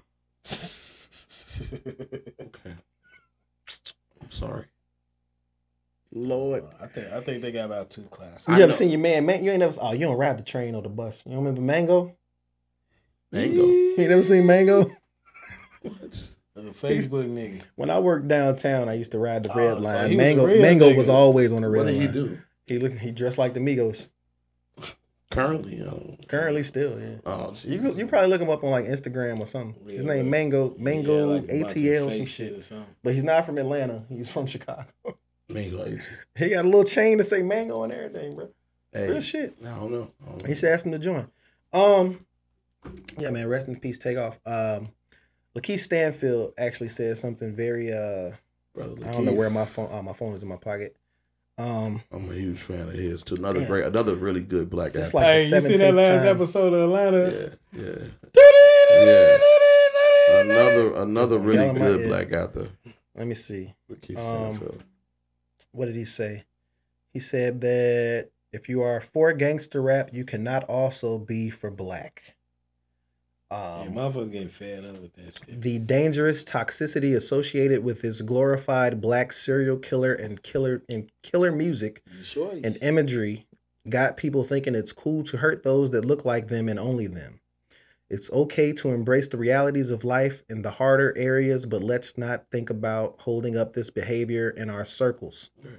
Okay. I'm sorry. Lord. Uh, I think I think they got about two classes. You I ever know. seen your man, man? You ain't never. Oh, you don't ride the train or the bus. You don't remember Mango? Mango. You ain't never seen Mango? What? The Facebook nigga. When I worked downtown, I used to ride the oh, red line. So Mango, Mango nigga. was always on the red line. What did he do? He looked. He dressed like the Migos. Currently, yo. Currently, still, yeah. Oh, you, you probably look him up on like Instagram or something. Really? His name Mango, Mango yeah, like A T L, some shit or something. But he's not from Atlanta. He's from Chicago. Mango A T L. He got a little chain to say Mango and everything, bro. Hey, real shit. I don't know. I don't know. He should ask him to join. Um, yeah, man. Rest in peace. Take off. Um. Lakeith Stanfield actually said something very, uh, Brother I don't know where my phone, oh, my phone is in my pocket. Um, I'm a huge fan of his too. Another yeah. great, another really good black actor. Like hey, you seen that last time. episode of Atlanta? Yeah, yeah. yeah. Another, another really good head. black actor. Let me see. Lakeith Stanfield. Um, what did he say? He said that if you are for gangster rap, you cannot also be for black. Um, yeah, motherfuckers getting fed up with that shit. The dangerous toxicity associated with this glorified black serial killer and killer and killer music Shorty. and imagery got people thinking it's cool to hurt those that look like them and only them. It's okay to embrace the realities of life in the harder areas, but let's not think about holding up this behavior in our circles. Right.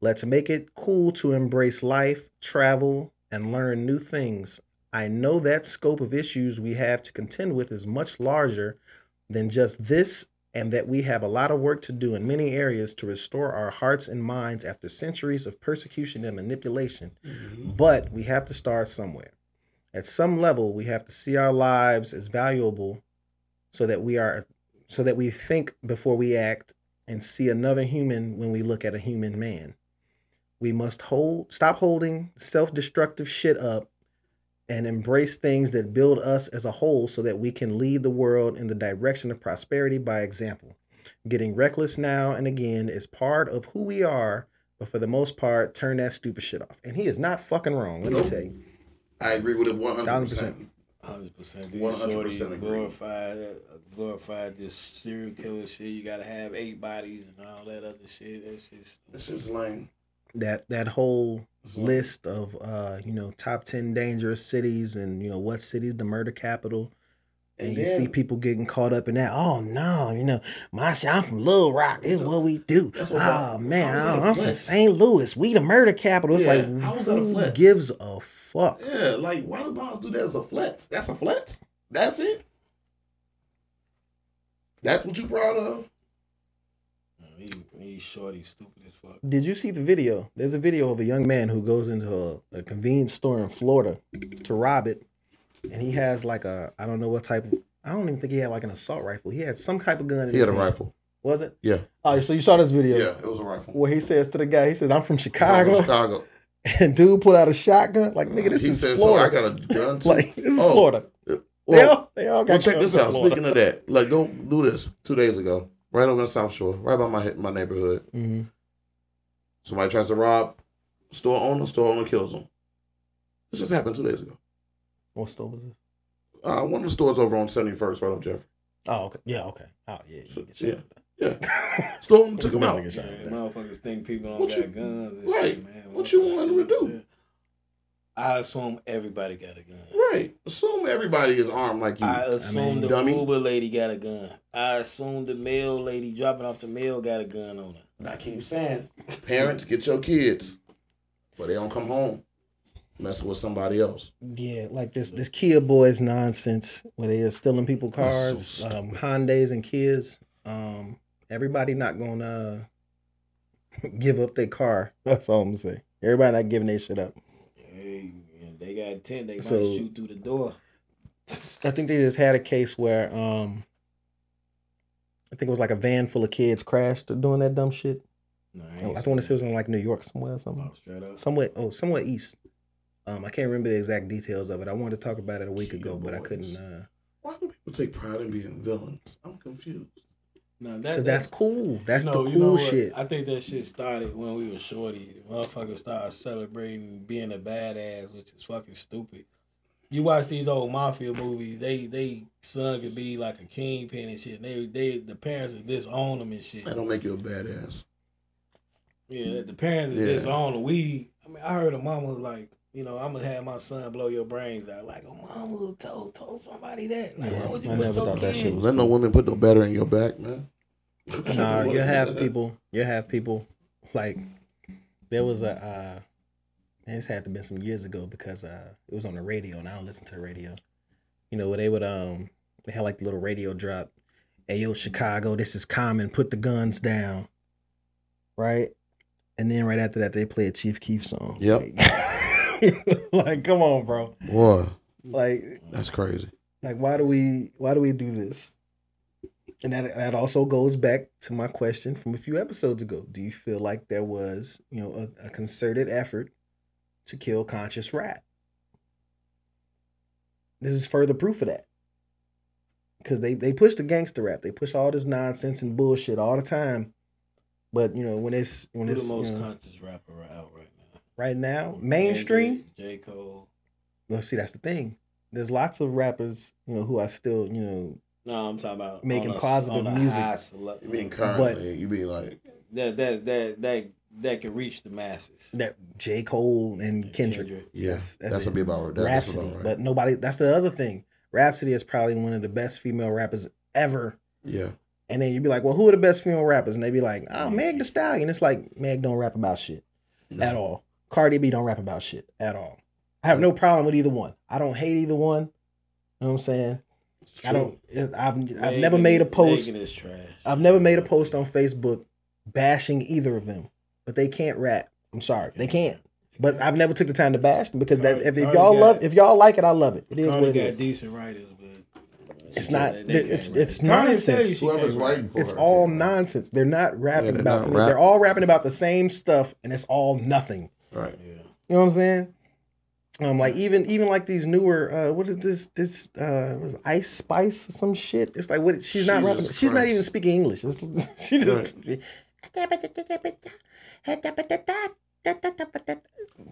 Let's make it cool to embrace life, travel, and learn new things. I know that scope of issues we have to contend with is much larger than just this, and that we have a lot of work to do in many areas to restore our hearts and minds after centuries of persecution and manipulation. Mm-hmm. But we have to start somewhere. At some level, we have to see our lives as valuable so that we are, so that we think before we act and see another human when we look at a human man. We must hold, stop holding self-destructive shit up and embrace things that build us as a whole so that we can lead the world in the direction of prosperity by example. Getting reckless now and again is part of who we are, but for the most part, turn that stupid shit off. And he is not fucking wrong, let no. me tell you. I agree with it one hundred percent. one hundred percent. These one hundred percent glorified, glorified this serial killer shit. You gotta have eight bodies and all that other shit. That shit's, that shit's lame. That that whole list of uh you know top ten dangerous cities and you know what city's the murder capital, and, and you then, see people getting caught up in that. Oh no, you know my I'm from Little Rock. It's what we do. Oh man, I'm from Saint Louis. We the murder capital. It's yeah. like who gives a fuck. Yeah, like, why do Bonds do that as a flex? That's a flex? That's it? That's what you proud of? He, he's short, he's stupid as fuck. Did you see the video? There's a video of a young man who goes into a, a convenience store in Florida to rob it. And he has like a, I don't know what type of, I don't even think he had like an assault rifle. He had some type of gun. He had a rifle. Was it? Yeah. All right, so you saw this video. Yeah, it was a rifle. Where he says to the guy, he says, I'm from Chicago. I'm from Chicago. And dude pulled out a shotgun. Like, nigga, this he is said, Florida. So I got a gun too. Like, this is oh. Florida. Well, they all, they all got well, check this out. Florida. Speaking of that, like, don't do this. Two days ago, right over in South Shore, right by my my neighborhood, mm-hmm. somebody tries to rob store owner. Store owner kills them. This just happened two days ago. What store was it? Uh, one of the stores over on seventy-first, right up Jeffrey. Oh, okay. Yeah, okay. Oh, yeah. So, yeah. Yeah. Stole him, took him out. Yeah, motherfuckers think people don't what got you, guns and right. shit, man. What you want them to do? I assume everybody got a gun. Right. Assume everybody is armed like you. I assume I mean, the dummy. Uber lady got a gun. I assume the mail lady dropping off the mail got a gun on her. I keep saying, parents, get your kids, but they don't come home messing with somebody else. Yeah, like this this Kia boys nonsense where they are stealing people cars, so um, Hondas and Kias. Um, everybody not gonna give up their car. That's all I'm gonna say. Everybody not giving their shit up. Hey, they got ten. They so, might shoot through the door. I think they just had a case where um, I think it was like a van full of kids crashed doing that dumb shit. No, I, I want to say it was in like New York somewhere or something. Oh, straight up. Somewhere, oh, somewhere east. Um, I can't remember the exact details of it. I wanted to talk about it a week Kia ago, boys. But I couldn't. Uh... Why do people take pride in being villains? I'm confused. Because no, that, that's cool. That's you know, the cool you know shit. I think that shit started when we were shorty. Motherfuckers started celebrating being a badass, which is fucking stupid. You watch these old mafia movies, they they son could be like a kingpin and shit. And they they the parents would disown them and shit. That don't make you a badass. Yeah, the parents would yeah. disown them. We, I mean, I heard a mama was like, you know, I'm gonna have my son blow your brains out. Like, oh, mama told told somebody that. Like, yeah, why would you I put never your thought kid? That shit was. Let no woman put no batter in your back, man. Nah, you have people. You have people. Like, there was a. Uh, and this had to have been some years ago because uh, it was on the radio, and I don't listen to the radio. You know, where they would um, they had like the little radio drop. Hey, yo, Chicago, this is Common. Put the guns down. Right, and then right after that, they play a Chief Keef song. Yep. Like, like, come on, bro. Boy. Like, that's crazy. Like, why do we why do we do this? And that that also goes back to my question from a few episodes ago. Do you feel like there was, you know, a, a concerted effort to kill conscious rap? This is further proof of that. Because they, they push the gangster rap. They push all this nonsense and bullshit all the time. But, you know, when it's... when Who's it's the most you know, conscious rapper out right now? Right now, mainstream. J. Cole. Well, see, that's the thing. There's lots of rappers, you know, who are still, you know, no, I'm talking about making on a, positive on music. High, you mean currently? You be like that that that that that can reach the masses. That J. Cole and Kendrick. Kendrick. Yes, yeah, that's, that's a bit about that, Rhapsody. About right. But nobody. That's the other thing. Rhapsody is probably one of the best female rappers ever. Yeah. And then you'd be like, well, who are the best female rappers? And they'd be like, oh, Meg Thee Stallion. It's like Meg don't rap about shit no. at all. Cardi B don't rap about shit at all. I have no problem with either one. I don't hate either one. You know what I'm saying? I don't. I've I've never made a post. I've never made a post on Facebook bashing either of them. But they can't rap. I'm sorry, they can't. But I've never took the time to bash them because that, if, if y'all love, if y'all like it, I love it. It is what it is. Decent writers, but it's not. It's it's nonsense. Whoever's writing for it, it's all nonsense. They're not rapping about. They're all rapping about the same stuff, and it's all nothing. Right. Yeah. You know what I'm saying? Um, like even even like these newer, uh, what is this? This uh, was Ice Spice or some shit. It's like what? She's Jesus not rapping. Christ. She's not even speaking English. It's, she just. Right.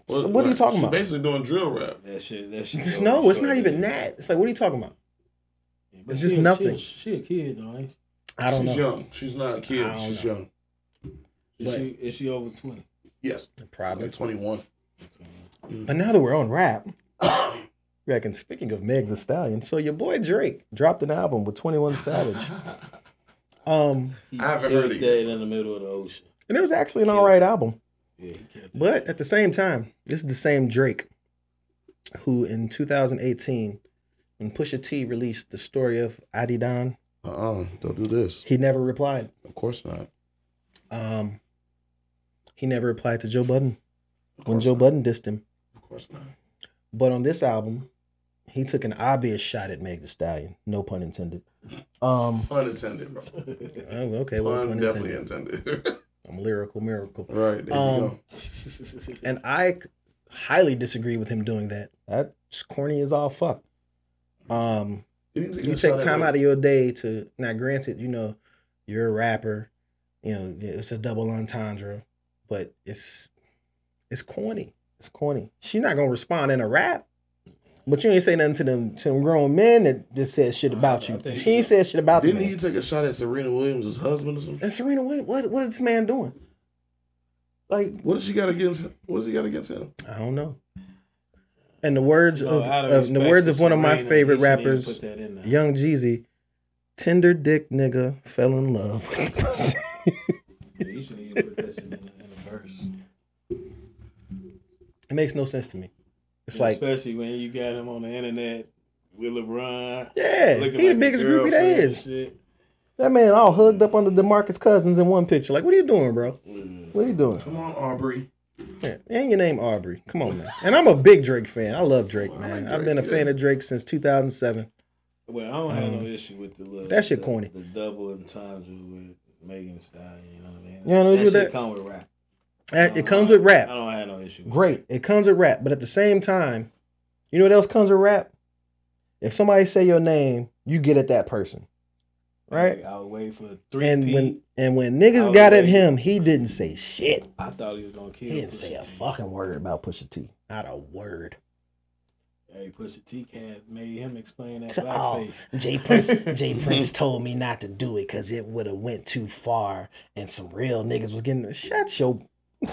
What, what are you talking about? Basically doing drill rap. That shit. That shit. Just, no, it's not even that. It's like what are you talking about? Yeah, it's just she, nothing. She, she a kid though. Ain't she? I don't she's know. Young. She's not a kid. She's know. Young. Is but, she is she over twenty? Yes. Probably. Like twenty-one. Mm. But now that we're on rap, reckon, speaking of Meg Thee Stallion, so your boy Drake dropped an album with twenty-one Savage. um, he I haven't heard it. Dead in the middle of the ocean. And it was actually an all right album. Yeah, but at the same time, this is the same Drake who in two thousand eighteen, when Pusha T released the story of Adi Don, uh-uh, don't do this. He never replied. Of course not. Um, he never replied to Joe Budden when Joe not. Budden dissed him. Of course not. But on this album, he took an obvious shot at Meg Thee Stallion. No pun intended. Um, pun intended, bro. Oh, okay, well, pun, pun definitely intended. intended. I'm a lyrical miracle. Right, there um, you go. And I highly disagree with him doing that. That's corny as all fuck. Um, you, you take time out of your day to, now granted, you know, you're a rapper, you know, it's a double entendre, but it's it's corny. It's corny. She's not going to respond in a rap, but you ain't say nothing to them to them grown men that just said shit about you. She ain't said shit about you. Didn't he take a shot at Serena Williams' husband or something? And Serena Williams, what, what is this man doing? Like, what does she got against him? What does he got against him? I don't know. And the words no, of, of the words of one of my favorite rappers, Young Jeezy, tender dick nigga fell in love with the pussy. You should even put that shit in, in a verse. It makes no sense to me. It's and like, especially when you got him on the internet with LeBron. Yeah, he the like biggest groupie there is. That man all hugged up under DeMarcus Cousins in one picture. Like, what are you doing, bro? Mm, what are you doing? Come on, Aubrey. Yeah, and your name Aubrey. Come on, man. And I'm a big Drake fan. I love Drake, well, man. Like Drake, I've been a yeah. fan of Drake since two thousand seven. Well, I don't um, have no issue with the little, that shit the, corny. The double entendre with Megan Thee Stallion. You know what I mean? You know what that shit that? Come with rap. It, it comes have, with rap. I don't have no issue with Great. That. It comes with rap. But at the same time, you know what else comes with rap? If somebody say your name, you get at that person. Right? Like, I was waiting for three. And P. when and when niggas got at him, he didn't say shit. I thought he was gonna kill. He didn't Pusha say a T. fucking word about Pusha T. Not a word. Hey, Pusha T had made him explain that blackface. Oh, Jay Prince, Jay Prince told me not to do it because it would have went too far, and some real niggas was getting shut your. You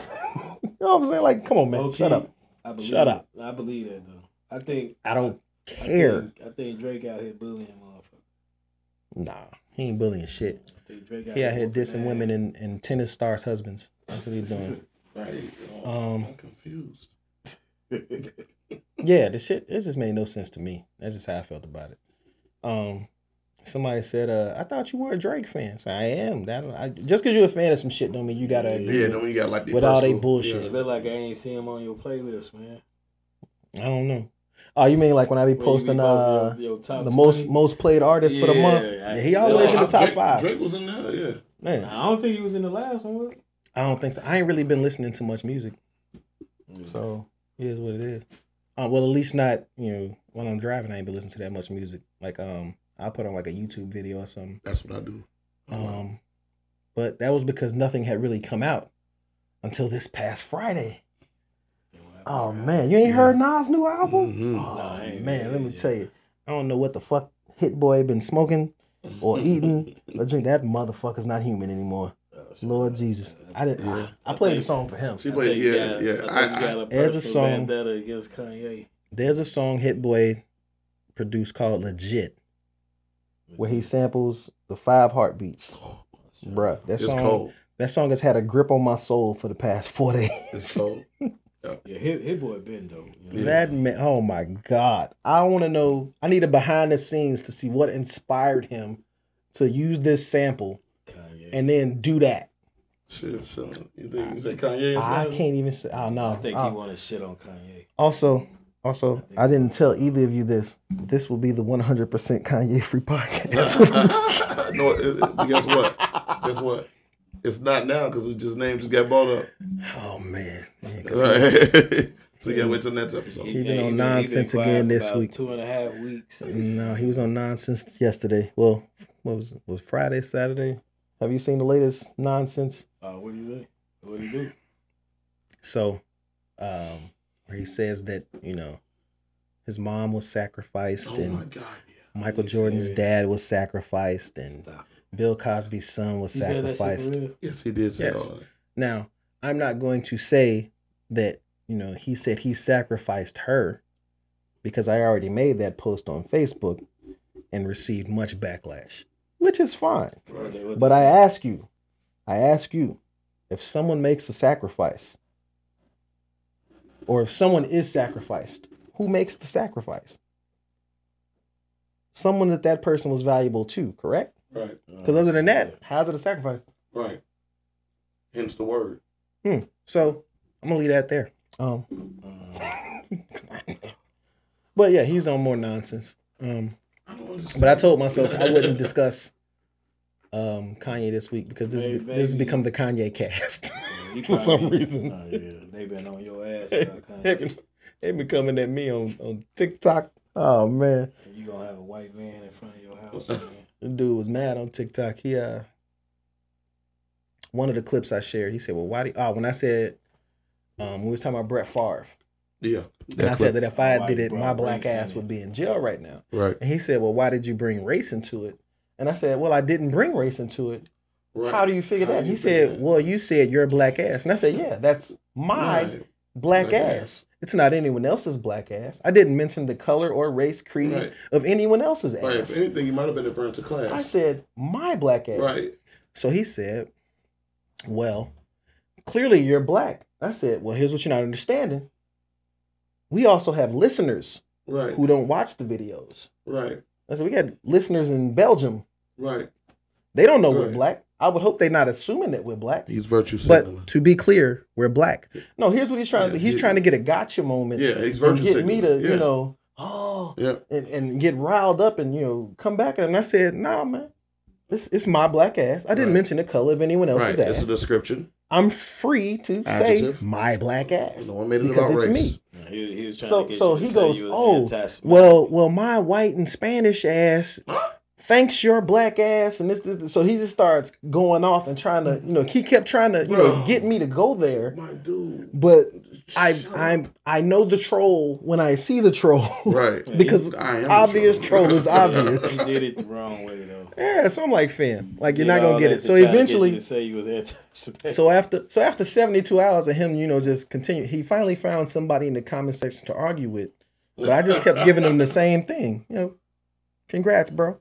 know what I'm saying? Like, come on, man, okay. Shut up. I believe, shut up. I believe that though. I think I don't I, care. I think, I think Drake out here bullying motherfucker. Nah. He ain't bullying shit. He out here dissing women and, and tennis stars' husbands. That's what he's doing. Right. Oh, um, I'm confused. Yeah, the shit, it just made no sense to me. That's just how I felt about it. Um, somebody said, uh, I thought you were a Drake fan. So I am. That, I, just because you're a fan of some shit don't mean you got to agree yeah, with, you gotta like with all they bullshit. Yeah, it look like I ain't seen him on your playlist, man. I don't know. Oh, you mean like when I be posting be uh, your, your the most most played artists yeah, for the month? Yeah, he always like, in the top Drake, five. Drake was in there, yeah. Man. I don't think he was in the last one, was he? I don't think so. I ain't really been listening to much music. Mm-hmm. So, it is what it is. Uh, well, at least not, you know, while I'm driving, I ain't been listening to that much music. Like, um, I put on like a YouTube video or something. That's what I do. Oh, um, wow. But that was because nothing had really come out until this past Friday. Oh man, you ain't yeah. heard Nas' new album? Mm-hmm. Oh no, man, yeah, let me yeah. tell you, I don't know what the fuck Hit Boy been smoking or eating. But drink that motherfucker's not human anymore. Oh, Lord Jesus, I didn't. Yeah. I, I played a song for him. She played, yeah, yeah. yeah. I, I, I, a there's a song against Kanye. There's a song Hit Boy produced called "Legit," where he samples the Five Heartbeats. Oh, bruh, that it's song. Cold. That song has had a grip on my soul for the past four days. It's cold. Yeah, hit, hit boy Ben though. You know? That man, oh my God! I want to know. I need a behind the scenes to see what inspired him to use this sample, Kanye. And then do that. Shit, so you think you say Kanye? I name? Can't even say. Oh no, I think I'll, he wanted shit on Kanye. Also, also, I, I didn't tell either of you this. This will be the one hundred percent Kanye free podcast. No, guess what? Guess what? It's not now because we just name just got bought up. Oh man! Yeah, right. So you gotta wait till next episode. He, he been on nonsense been again this week. Two and a half weeks. No, he was on nonsense yesterday. Well, what was it? Was Friday, Saturday? Have you seen the latest nonsense? Uh, what do you think? What do you do? So, um, where he says that you know his mom was sacrificed, oh and my God, yeah. Michael Jordan's dad was sacrificed, and. Stop. Bill Cosby's son was sacrificed. Yes, he did say yes. all that. Now, I'm not going to say that, you know, he said he sacrificed her because I already made that post on Facebook and received much backlash, which is fine. Right. But I ask you, I ask you, if someone makes a sacrifice or if someone is sacrificed, who makes the sacrifice? Someone that that person was valuable to, correct? Right. Because other than that, how's it a sacrifice? Right. Hence the word. Hmm. So I'm gonna leave that there. Um. But yeah, he's on more nonsense. Um. I don't understand. But I told myself I wouldn't discuss um Kanye this week because this baby, this has become the Kanye cast yeah, for some reason. Uh, yeah, they been on your ass about Kanye. They been coming at me on on TikTok. Oh man, you gonna have a white man in front of your house? Man. Dude was mad on TikTok. He uh, one of the clips I shared. He said, "Well, why do?" You, oh, when I said, um, we was talking about Brett Favre. Yeah. And I clip. said that if I why did it, my black ass would be in jail right now. Right. And he said, "Well, why did you bring race into it?" And I said, "Well, I didn't bring race into it." Right. How do you figure How that? You he figure said, that? "Well, you said your black ass," and I said, "Yeah, that's my right. black, black ass." ass. It's not anyone else's black ass. I didn't mention the color or race, creed right. of anyone else's ass. Right. If anything, you might have been referring to class. I said, my black ass. Right. So he said, well, clearly you're black. I said, well, here's what you're not understanding. We also have listeners right. who don't watch the videos. Right. I said, we got listeners in Belgium. Right. They don't know right. we're black. I would hope they're not assuming that we're black. He's virtue signaling. But to be clear, we're black. No, here's what he's trying yeah, to do. He's yeah. trying to get a gotcha moment. Yeah, he's virtue signaling. Get signaling. me to, yeah. you know, oh, yeah. and, and get riled up and, you know, come back. And I said, nah, man, it's, it's my black ass. I didn't right. mention the color of anyone else's right. ass. It's a description. I'm free to Adjective. say my black ass. No one made it because about it's race. me. Yeah, he, he was trying so to get so he goes, oh, well, well, my white and Spanish ass. Thanks your black ass and this, this, this so he just starts going off and trying to you know he kept trying to you Bro. know get me to go there. My dude. But I I'm I know the troll when I see the troll. Right. Because I am obvious troll. troll is obvious. He did it the wrong way though. Yeah, so I'm like, fam, like you're yeah, not gonna get it. So eventually to say you were there to So after so after seventy-two hours of him, you know, just continue, he finally found somebody in the comment section to argue with. But I just kept giving him the same thing. You know, congrats, bro.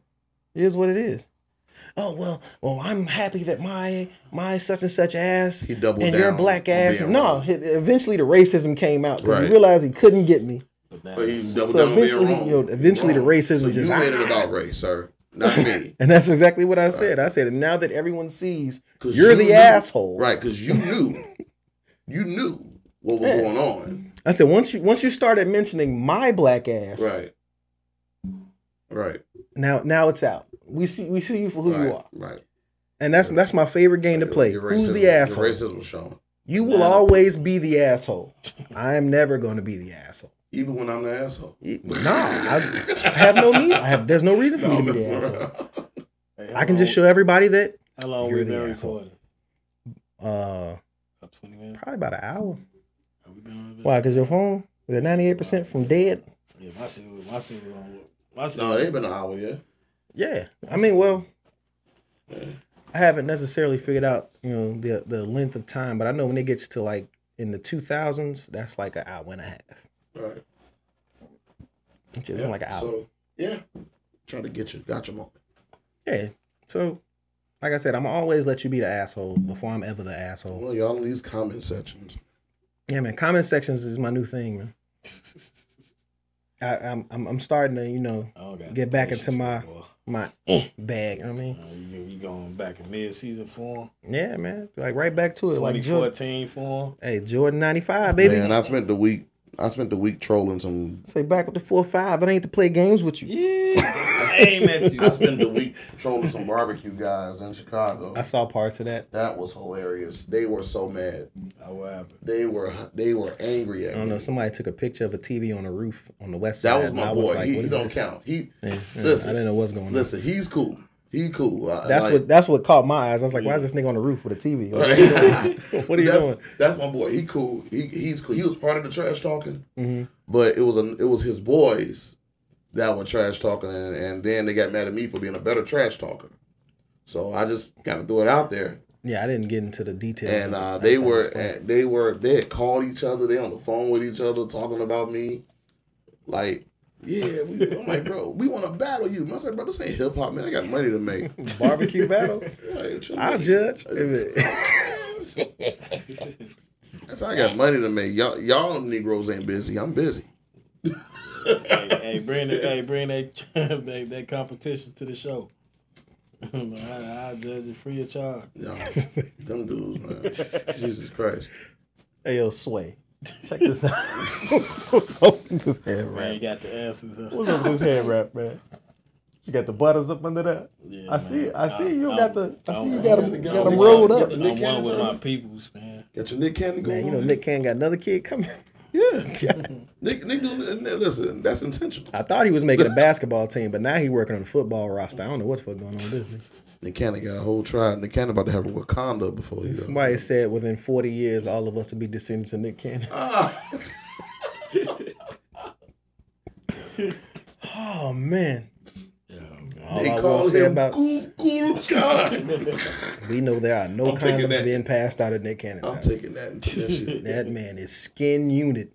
It is what it is. Oh, well, well, I'm happy that my my such and such ass he doubled and down your black ass. No, he, eventually the racism came out because right. he realized he couldn't get me. But, but he doubled so down eventually, being wrong. You know, eventually wrong. the racism so just. You made it about race, sir, not me. And that's exactly what I right. said. I said, now that everyone sees you're you the knew, asshole, right? Because you knew, you knew what was yeah. going on. I said once you once you started mentioning my black ass, right, right. Now, now it's out. We see, we see you for who right, you are, right? And that's right. that's my favorite game to play. Racism, Who's the asshole? Racism shown. You will always be the asshole. I am never going to be the asshole. Even when I'm the asshole. No, I, I have no need. I have. There's no reason for no, me to be the asshole. Hey, I can just show everybody that. How long we've been recording? Uh, about twenty minutes. Probably about an hour. Have we been on Why? Because your phone is at ninety-eight percent from dead. Yeah, my cell my cell was on. No, it ain't been an hour yet. Yeah, I mean, well, yeah. I haven't necessarily figured out, you know, the the length of time, but I know when it gets to like in the two thousands, that's like an hour and a half. Right. It's yeah. like an hour. So yeah, trying to get you, got your moment. Yeah. So, like I said, I'm always let you be the asshole before I'm ever the asshole. Well, y'all don't use comment sections. Yeah, man, comment sections is my new thing, man. I, I'm I'm starting to you know get back into my boy. my eh, bag. You know what I mean, uh, you, you going back in mid season form? Yeah, man, like right back to it. twenty fourteen like form. Hey, Jordan ninety-five, baby. Man, I spent the week I spent the week trolling some. Say back with the four five. It ain't to play games with you. Yeah, just to aim at you. I spent the week trolling some barbecue guys in Chicago. I saw parts of that. That was hilarious. They were so mad. Oh, what happened? They were they were angry at me. I don't know. Somebody took a picture of a T V on a roof on the west side. That was my boy. Was like, he he don't this? count. He yeah, listen, I didn't know what's going on. Listen, he's cool. He cool. I, that's like, what that's what caught my eyes. I was like, yeah. why is this nigga on the roof with a T V? Like, what are you that's, doing? That's my boy. He cool. He he's cool. He was part of the trash talking, mm-hmm. but it was a, it was his boys that were trash talking, and, and then they got mad at me for being a better trash talker. So I just kind of threw it out there. Yeah, I didn't get into the details. And uh, they were and they were they had called each other. They on the phone with each other talking about me, like. Yeah, we, I'm like, bro, we want to battle you. I was like, bro, this ain't hip hop, man. I got money to make. Barbecue battle? Like, I'll judge. That's I got money to make. Y'all, y'all Negroes ain't busy. I'm busy. hey, hey, bring the, hey, bring that, that that competition to the show. I, I judge it free of charge. Yo, them dudes, man. Jesus Christ. Hey, yo, Sway. Check this out. What's up with this head wrap? Man, you got the answers. Huh? What's up with this head wrap, man? You got the butters up under that? Yeah, I see. Man. I see. You I, got the. I, I see. You got them. Got them rolled up. I'm one with my peoples, man. Got your Nick Cannon going. Man, you know Nick Cannon got another kid coming. Yeah. Nick, Nick, listen, that's intentional. I thought he was making a basketball team, but now he's working on the football roster. I don't know what the fuck going on with this. Nick Cannon got a whole tribe. Nick Cannon about to have a Wakanda before he Somebody goes. Said within forty years, all of us will be descendants of Nick Cannon. Ah. Oh, man. Yeah, all they I call him about, cool, cool God. We know there are no I'm condoms being passed out at Nick Cannon's I'm house. I'm taking that. That, that man is skin unit.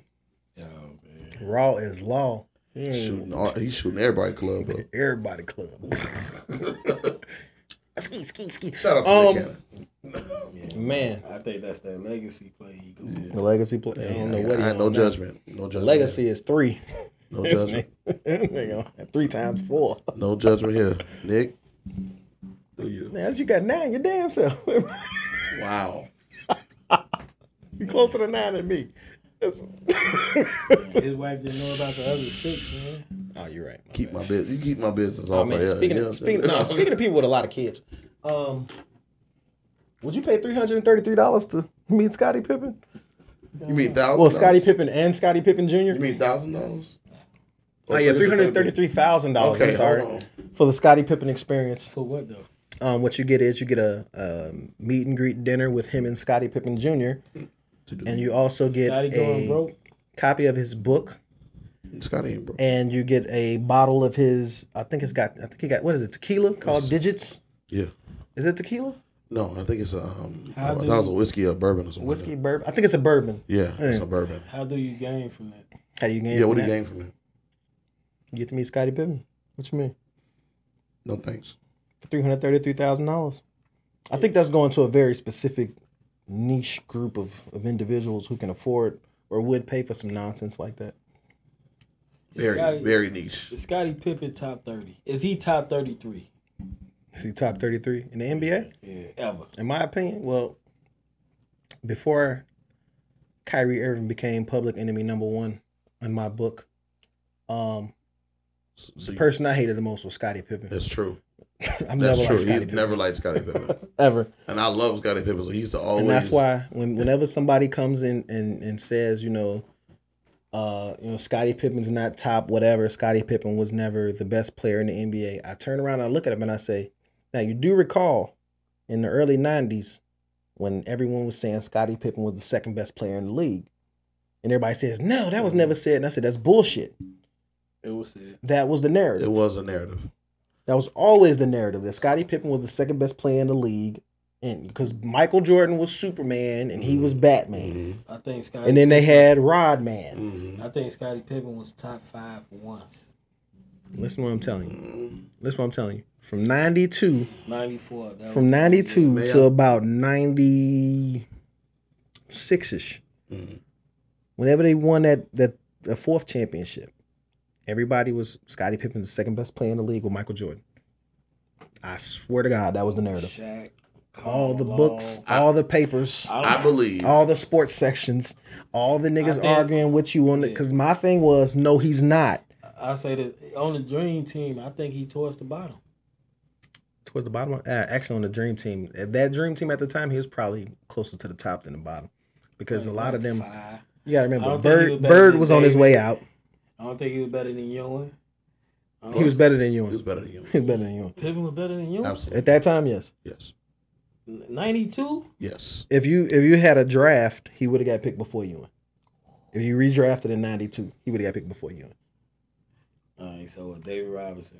Oh, man. Raw is law. He shooting all, he's shooting everybody club up. Everybody club. Ski, ski, ski. Shout out to um, Nick Cannon. Yeah, man, I think that's that legacy play. Yeah. The legacy play. I don't know what he I, I, no judgment. No judgment. Legacy is three. No judgment. Three times four. No judgment here, Nick. Do you? Now, as you got nine, your damn self. Wow. You closer to nine than me. That's... His wife didn't know about the other six, man. Oh, you're right. My keep bad. my business. You keep my business off. Oh, man, speaking of, speaking, no, speaking of people with a lot of kids, um, would you pay three hundred and thirty-three dollars to meet Scottie Pippen? You mean thousand? Well, Scottie Pippen and Scottie Pippen Junior You mean thousand dollars? Oh, yeah, three hundred thirty-three thousand dollars, okay, I'm sorry, for the Scottie Pippen experience. For what, though? Um, what you get is you get a, a meet and greet dinner with him and Scottie Pippen Junior And you also get Scottie a broke. copy of his book. Scottie ain't broke. And you get a bottle of his, I think it's got, I think he got, what is it, tequila called it's, Digits? Yeah. Is it tequila? No, I think it's a, um, I thought it was a whiskey or a bourbon or something. Whiskey, like bourbon? I think it's a bourbon. Yeah, mm. It's a bourbon. How do you gain from that? How do you gain yeah, from that? Yeah, what do you gain from that? You get to meet Scottie Pippen. What you mean? No thanks. For three hundred thirty-three thousand dollars. I think that's going to a very specific niche group of, of individuals who can afford or would pay for some nonsense like that. Very, Scottie, very niche. Is Scottie Pippen top thirty? Is he top thirty-three? Is he top thirty-three in the N B A? Yeah, ever. In my opinion, well, before Kyrie Irving became public enemy number one in my book, um. So the person I hated the most was Scottie Pippen. That's true. I've never liked Scottie Pippen. Never liked Scottie Pippen. Ever. And I love Scottie Pippen, so he used to always. And that's why when, whenever somebody comes in and, and says, you know, uh, you know, Scottie Pippen's not top, whatever, Scottie Pippen was never the best player in the N B A, I turn around and I look at him and I say, now you do recall in the early nineties when everyone was saying Scottie Pippen was the second best player in the league. And everybody says, no, that was never said. And I said, that's bullshit. It was it. That was the narrative. It was a narrative. That was always the narrative that Scottie Pippen was the second best player in the league, and because Michael Jordan was Superman and mm-hmm. he was Batman. Mm-hmm. I think Scottie. And then they had Rodman. Mm-hmm. I think Scottie Pippen was top five once. Listen to what I'm telling you. Mm-hmm. Listen to what I'm telling you. From ninety-two. ninety-four. That from ninety-two to about ninety-six ish. Mm-hmm. Whenever they won that that the fourth championship. Everybody was Scottie Pippen's the second best player in the league with Michael Jordan. I swear to God, that was the narrative. Shaq, all the books, I, all the papers, I, I believe, all the sports sections, all the niggas think, arguing with you on it. Yeah. Because my thing was, no, he's not. I say that on the Dream Team, I think he towards the bottom. Towards the bottom? Uh, actually, on the Dream Team, that Dream Team at the time, he was probably closer to the top than the bottom because a lot of them. Five. You gotta remember, Bird was, Bird was on his way out. I don't think he was better than Ewing. He was better than Ewing. He was better than Ewing. He was better than Ewing. Pippen was better than Ewing. Absolutely. At that time, yes. Yes. ninety-two? Yes. If you if you had a draft, he would have got picked before Ewing. If you redrafted in ninety-two, he would have got picked before Ewing. All right, so with David Robinson.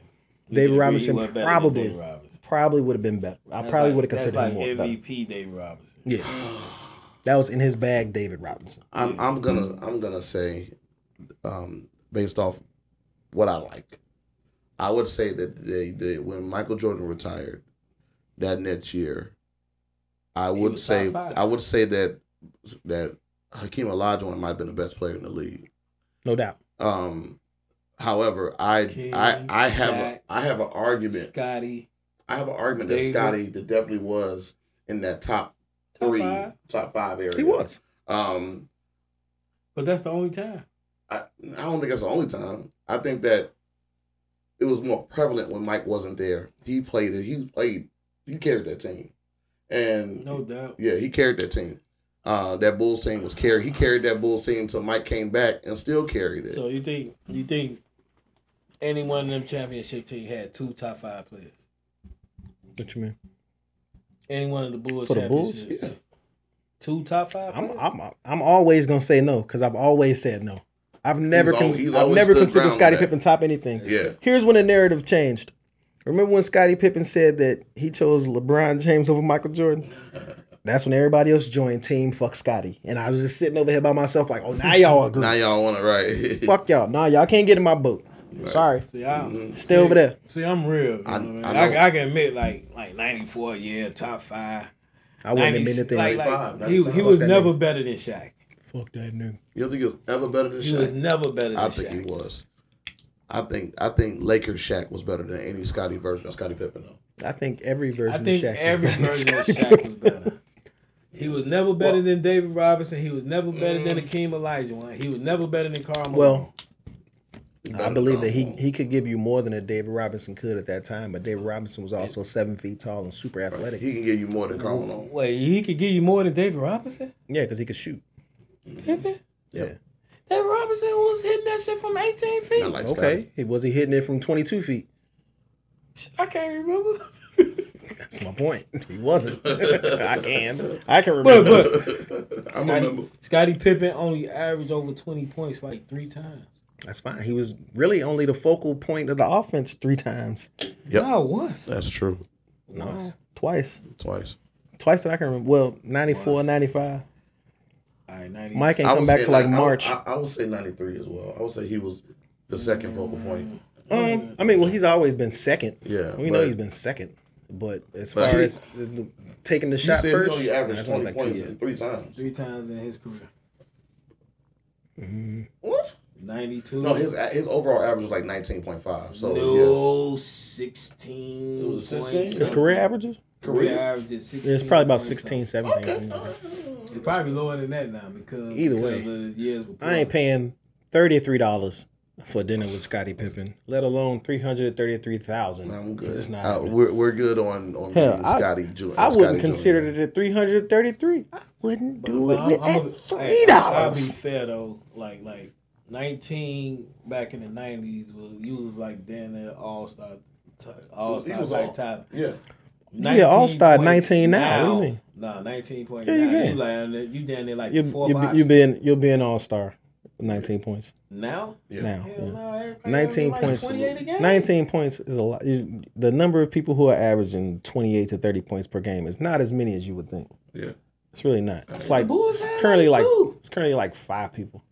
David Robinson probably probably, David Robinson probably would have been better. I that's probably like, would have considered like him more. That's like M V P better. David Robinson. Yeah. That was in his bag, David Robinson. I'm I'm gonna I'm gonna say um based off what I like, I would say that they, they when Michael Jordan retired that next year, I would say I would say that that Hakeem Olajuwon might have been the best player in the league. No doubt. Um, however, I King, I I have Shaq, a, I have an argument. Scotty, I have an argument David. that Scotty that definitely was in that top, top three, five. top five area. He was. Um, but that's the only time. I I don't think that's the only time. I think that it was more prevalent when Mike wasn't there. He played it. He played. He carried that team. And no doubt. Yeah, he carried that team. Uh, that Bulls team was carried. He carried that Bulls team until Mike came back and still carried it. So you think you think any one of them championship team had two top five players? What you mean? Any one of the Bulls for the championship Bulls? Yeah. Two top five players? I'm I'm I'm always gonna say no because I've always said no. I've never he's con- always, he's I've never considered Scottie Pippen top anything. Yeah. Here's when the narrative changed. Remember when Scottie Pippen said that he chose LeBron James over Michael Jordan? That's when everybody else joined Team Fuck Scottie. And I was just sitting over here by myself like, oh, now y'all agree. Now y'all want it right. Fuck y'all. Nah, y'all can't get in my boat. Right. Sorry. See, I'm, Stay see, over there. See, I'm real. You I, know, man. I, I, I can admit like like ninety-four, yeah, top five. I wouldn't admit anything. Like, like, like, he he was never nigga. better than Shaq. Fuck that nigga. You don't think he was ever better than Shaq? He was never better than Shaq. I think Shaq. he was. I think I think Lakers Shaq was better than any Scottie version of Scottie Pippen though. I think every version of Shaq was better. I think every version of Shaq was better. He was never better well, than David Robinson. He was never better mm, than Akeem Olajuwon. He was never better than Karl Malone. Well, I believe that he, he could give you more than a David Robinson could at that time, but David Robinson was also seven feet tall and super athletic. He can give you more than Karl Malone. Wait, he could give you more than David Robinson? Yeah, because he could shoot. Pippen? Yeah. Yep. David Robinson was hitting that shit from eighteen feet. Like okay, he was he hitting it from twenty-two feet? I can't remember. That's my point. He wasn't. I can. I can remember. But, but, I Scottie, remember. Scottie Pippen only averaged over twenty points like three times. That's fine. He was really only the focal point of the offense three times. Yep. No, once. That's true. No, once. Twice. Twice. Twice that I can remember. Well, ninety-four, once. ninety-five. Right, Mike ain't come back to like, like March. I, I, I would say ninety-three as well. I would say he was the second focal point. Um, I mean, well, he's always been second. Yeah, we know he's been second. But as but far he, as the, taking the shot first, he averaged twenty like points three times. Three times in his career. Mm-hmm. What? ninety-two. No, his his overall average was like nineteen point five. So no, yeah. sixteen. It was sixteen. His career averages. Career averages sixteen. It's probably about sixteen, seventeen. Okay. You know. It's probably lower than that now because either because way, of the years I ain't paying thirty-three dollars for dinner with Scottie Pippen, let alone three hundred thirty-three thousand dollars. I'm good. Not uh, we're we're good on on Hell, Scottie. I, I wouldn't consider it at three hundred thirty-three dollars. I wouldn't but, do but it I'm, at I'm, three dollars. I'll be fair though, like like nineteen back in the nineties was you was like then an all star, all star like Tyler. Yeah. Yeah, all star nineteen now. now. No, nineteen point yeah, nine. Yeah, you, you down there like you, four you, five. You been you'll be an all star. Nineteen points now. Yeah. Now, yeah. No, nineteen like points. Nineteen points is a lot. The number of people who are averaging twenty-eight to thirty points per game is not as many as you would think. Yeah, it's really not. It's like it's currently like two. It's currently like five people.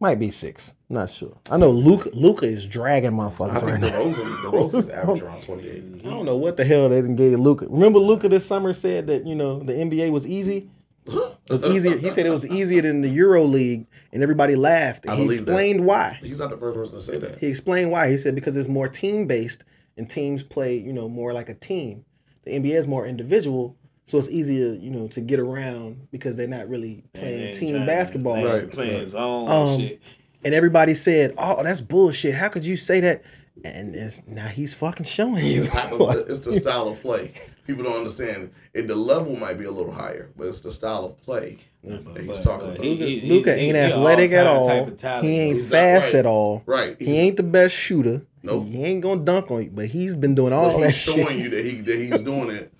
Might be six. Not sure. I know Luka Luka is dragging motherfuckers right now. The Rose is average around twenty-eight. I don't know what the hell they didn't give Luka. Remember Luka this summer said that, you know, the N B A was easy? It was easier. He said it was easier than the Euro League, and everybody laughed. And he explained that. Why. He's not the first person to say that. He explained why. He said because it's more team-based, and teams play, you know, more like a team. The N B A is more individual. So it's easier, you know, to get around because they're not really playing team trying, basketball. They're right. Playing right. zone um, shit. And everybody said, oh, that's bullshit. How could you say that? And it's, now he's fucking showing you. It's, the, it's the style of play. People don't understand. And the level might be a little higher, but it's the style of play that's that he's talking about. He, he, Luka ain't he, he athletic at all. He ain't he's fast right. at all. Right. He's, he ain't the best shooter. Nope. He ain't going to dunk on you, but he's been doing all that shit. He's showing you that, he, that he's doing it.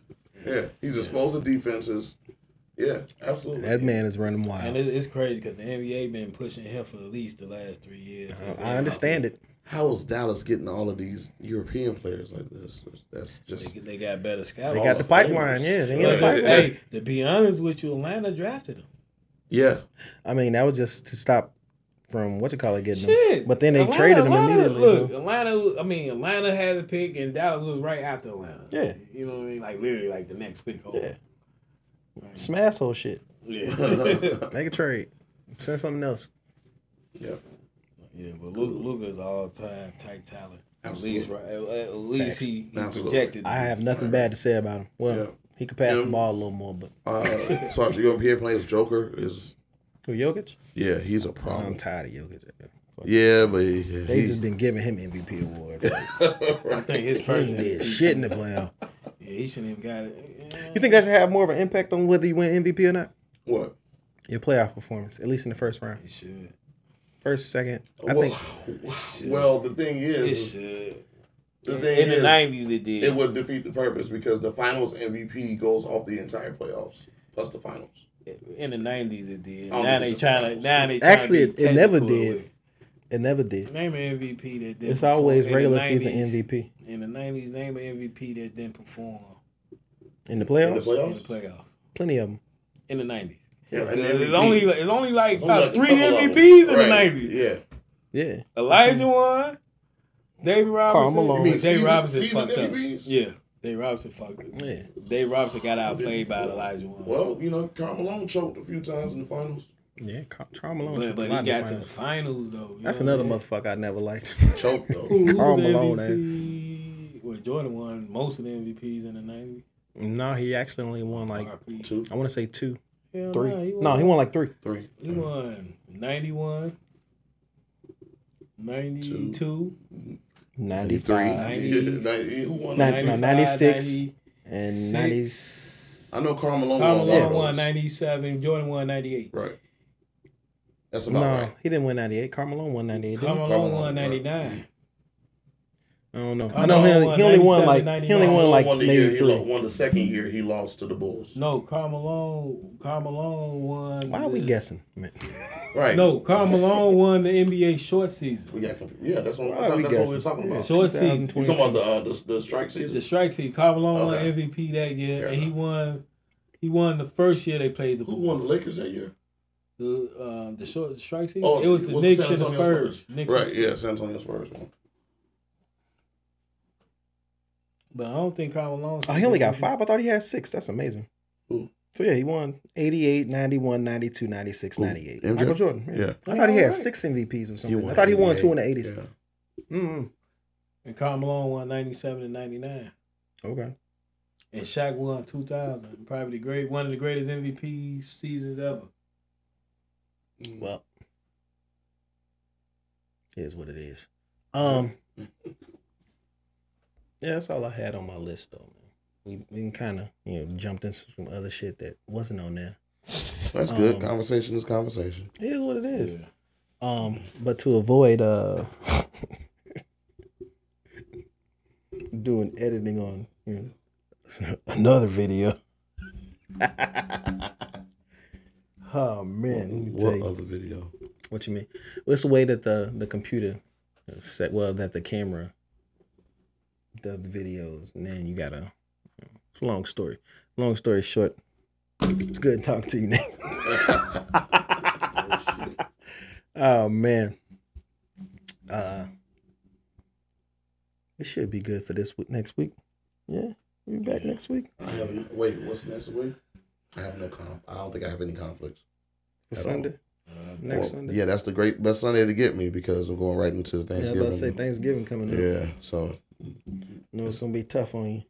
Yeah, he's exposed to defenses. Yeah, absolutely. That man is running wild. And it, it's crazy because the N B A been pushing him for at least the last three years. I, I understand it. How is Dallas getting all of these European players like this? That's just They, they got better scouts. They got the pipeline, yeah. They got the pipeline. Hey, to be honest with you, Atlanta drafted him. Yeah. I mean, that was just to stop from, what you call it, getting Shit. him. But then they Atlanta, traded him Atlanta, immediately. Look, Atlanta, I mean, Atlanta had a pick, and Dallas was right after Atlanta. Yeah. You know what I mean? Like, literally, like, the next pick. Over. Yeah. Right. Some asshole shit. Yeah. Make a trade. Send something else. Yeah. Yeah, but Luka is all time type talent. Absolutely. At least, right, at least he, he projected. I have nothing bad to say about him. Well, yeah. he could pass yeah. the ball a little more, but uh, so you gonna hear play as Joker is. Who, Jokic? Yeah, he's a problem. I'm tired of Jokic. Yeah, but he, they he, just been giving him M V P awards. Like, right. I think his first did shit in the playoff. Yeah, he shouldn't even got it. Yeah. You think that should have more of an impact on whether you win M V P or not? What? Your playoff performance, at least in the first round. It should. First, second, I well, think. Well, the thing is, it should. The thing in is, the nineties, it did. It would defeat the purpose because the finals M V P goes off the entire playoffs plus the finals. In the nineties, it did. Now they trying to. Now they actually it, it never did. Away. It never did. Name an M V P that didn't. It's perform. Always in regular season M V P. In the nineties, name an M V P that didn't perform. In the playoffs. In the playoffs. In the playoffs. Plenty of them. In the nineties. Yeah, and it's only it's only like it's about only like three M V Ps in right. the nineties. Yeah, yeah. Elijah won. David Robinson. Carl Malone. David season, Robinson season fucked M V Ps? Up. Yeah. Dave Robinson fucked it. Yeah. Dave Robinson got outplayed by Elijah Wood. Well, you know, Karl Malone choked a few times in the finals. Yeah, Karl Malone choked. But, but he got to the finals, though. That's another motherfucker I never liked. Choked, though. Karl Malone, eh? Well, Jordan won most of the M V Ps in the nineties. No, he actually only won like two. I want to say two. Hell three. Nah, he won, no, he won like three. Three. He won ninety-one, ninety-two. Two. ninety-three. ninety, ninety, who won ninety, no, ninety-six ninety, and ninety. I know Karl Malone Karl won, Malone won ninety-seven. Jordan won ninety-eight. Right. That's about no, right. He didn't win ninety-eight. Karl Malone won ninety-eight. Karl Malone won ninety-nine. Right. I don't know. Karl I know he, won he only won like ninety-nine. He only won like won the maybe year, three. He won the second year he lost to the Bulls. No, Karl Malone. Karl Malone won. Why are we the, guessing? Man? Right. No, Karl Malone won the N B A short season. We got yeah, that's what, I, that's what we were talking about. Yeah, short season. You talking about the, uh, the the strike season? The strike season. Karl Malone okay. won M V P that year, Fair and enough. he won. He won the first year they played the Bulls. Who won the Lakers that year? The um, the short the strike season. Oh, it was the was Knicks and the Spurs. Spurs. Right. Yeah, San Antonio Spurs won. But I don't think Karl Malone. Oh, he only got five. I thought he had six. That's amazing. Ooh. So, yeah, he won eighty-eight, ninety-one, ninety-two, ninety-six, Ooh. ninety-eight. M J? Michael Jordan. Yeah. yeah. I thought he had right. six M V Ps or something. I thought he won two in the eighties. Yeah. Mm-hmm. And Karl Malone won ninety-seven and ninety-nine. Okay. And Shaq won two thousand. Probably the great, one of the greatest M V P seasons ever. Well, here's what it is. Um, Yeah, that's all I had on my list, though, man. We, we kind of, you know, jumped into some other shit that wasn't on there. That's um, good. Conversation is conversation. It is what it is. Yeah. Um, but to avoid uh, doing editing on you know, another video. Oh, man. What, what other video? What you mean? Well, it's the way that the, the computer set, well, that the camera does the videos, and then you got to... It's a long story. Long story short, it's good talking to you, Nick. oh, oh, man. Uh, it should be good for this week, next week. Yeah, we'll be back yeah. next week. I have, wait, what's next week? I have no comp. I don't think I have any conflicts. Sunday? Uh, next well, Sunday? Yeah, that's the great best Sunday to get me because I'm going right into Thanksgiving. Yeah, I was about to say Thanksgiving coming up. Yeah, so. No, it's going to be tough on you.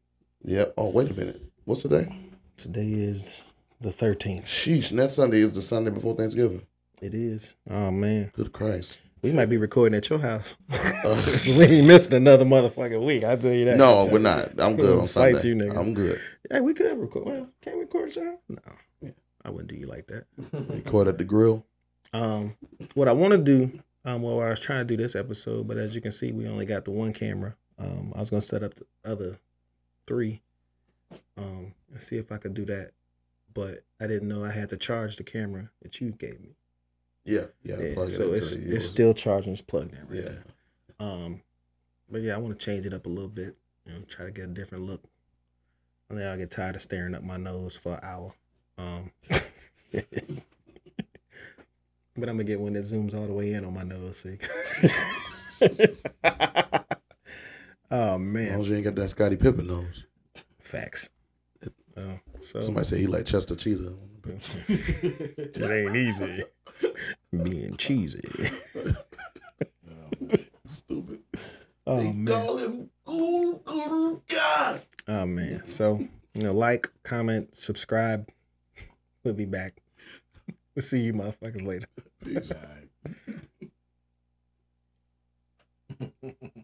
Yeah. Oh, wait a minute. What's today? Today is the thirteenth. Sheesh. Next Sunday is the Sunday before Thanksgiving. It is. Oh, man. Good Christ. We might be recording at your house. Uh, we ain't missing another motherfucking week. I'll tell you that. No, we're not. I'm good on Sunday. Fight you niggas. I'm good. Hey, we could record. Well, can't we record y'all? No. Yeah. I wouldn't do you like that. Record at the grill. Um, What I want to do, um, well, I was trying to do this episode, but as you can see, we only got the one camera. Um, I was going to set up the other three um and see if I could do that, but I didn't know I had to charge the camera that you gave me. Yeah, yeah. yeah plug so it it's it's yours. Still charging. It's plugged in right yeah. now. Um, but yeah, I want to change it up a little bit and try to get a different look. I think I'll get tired of staring up my nose for an hour. Um, but I'm gonna get one that zooms all the way in on my nose. See? Oh, man. As long as you ain't got that Scottie Pippen nose. Facts. Oh, so. Somebody said he like Chester Cheetah. It ain't easy. Being cheesy. Oh, they man. call him Guru Guru God. Oh, man. So, you know, like, comment, subscribe. We'll be back. We'll see you motherfuckers later. Peace.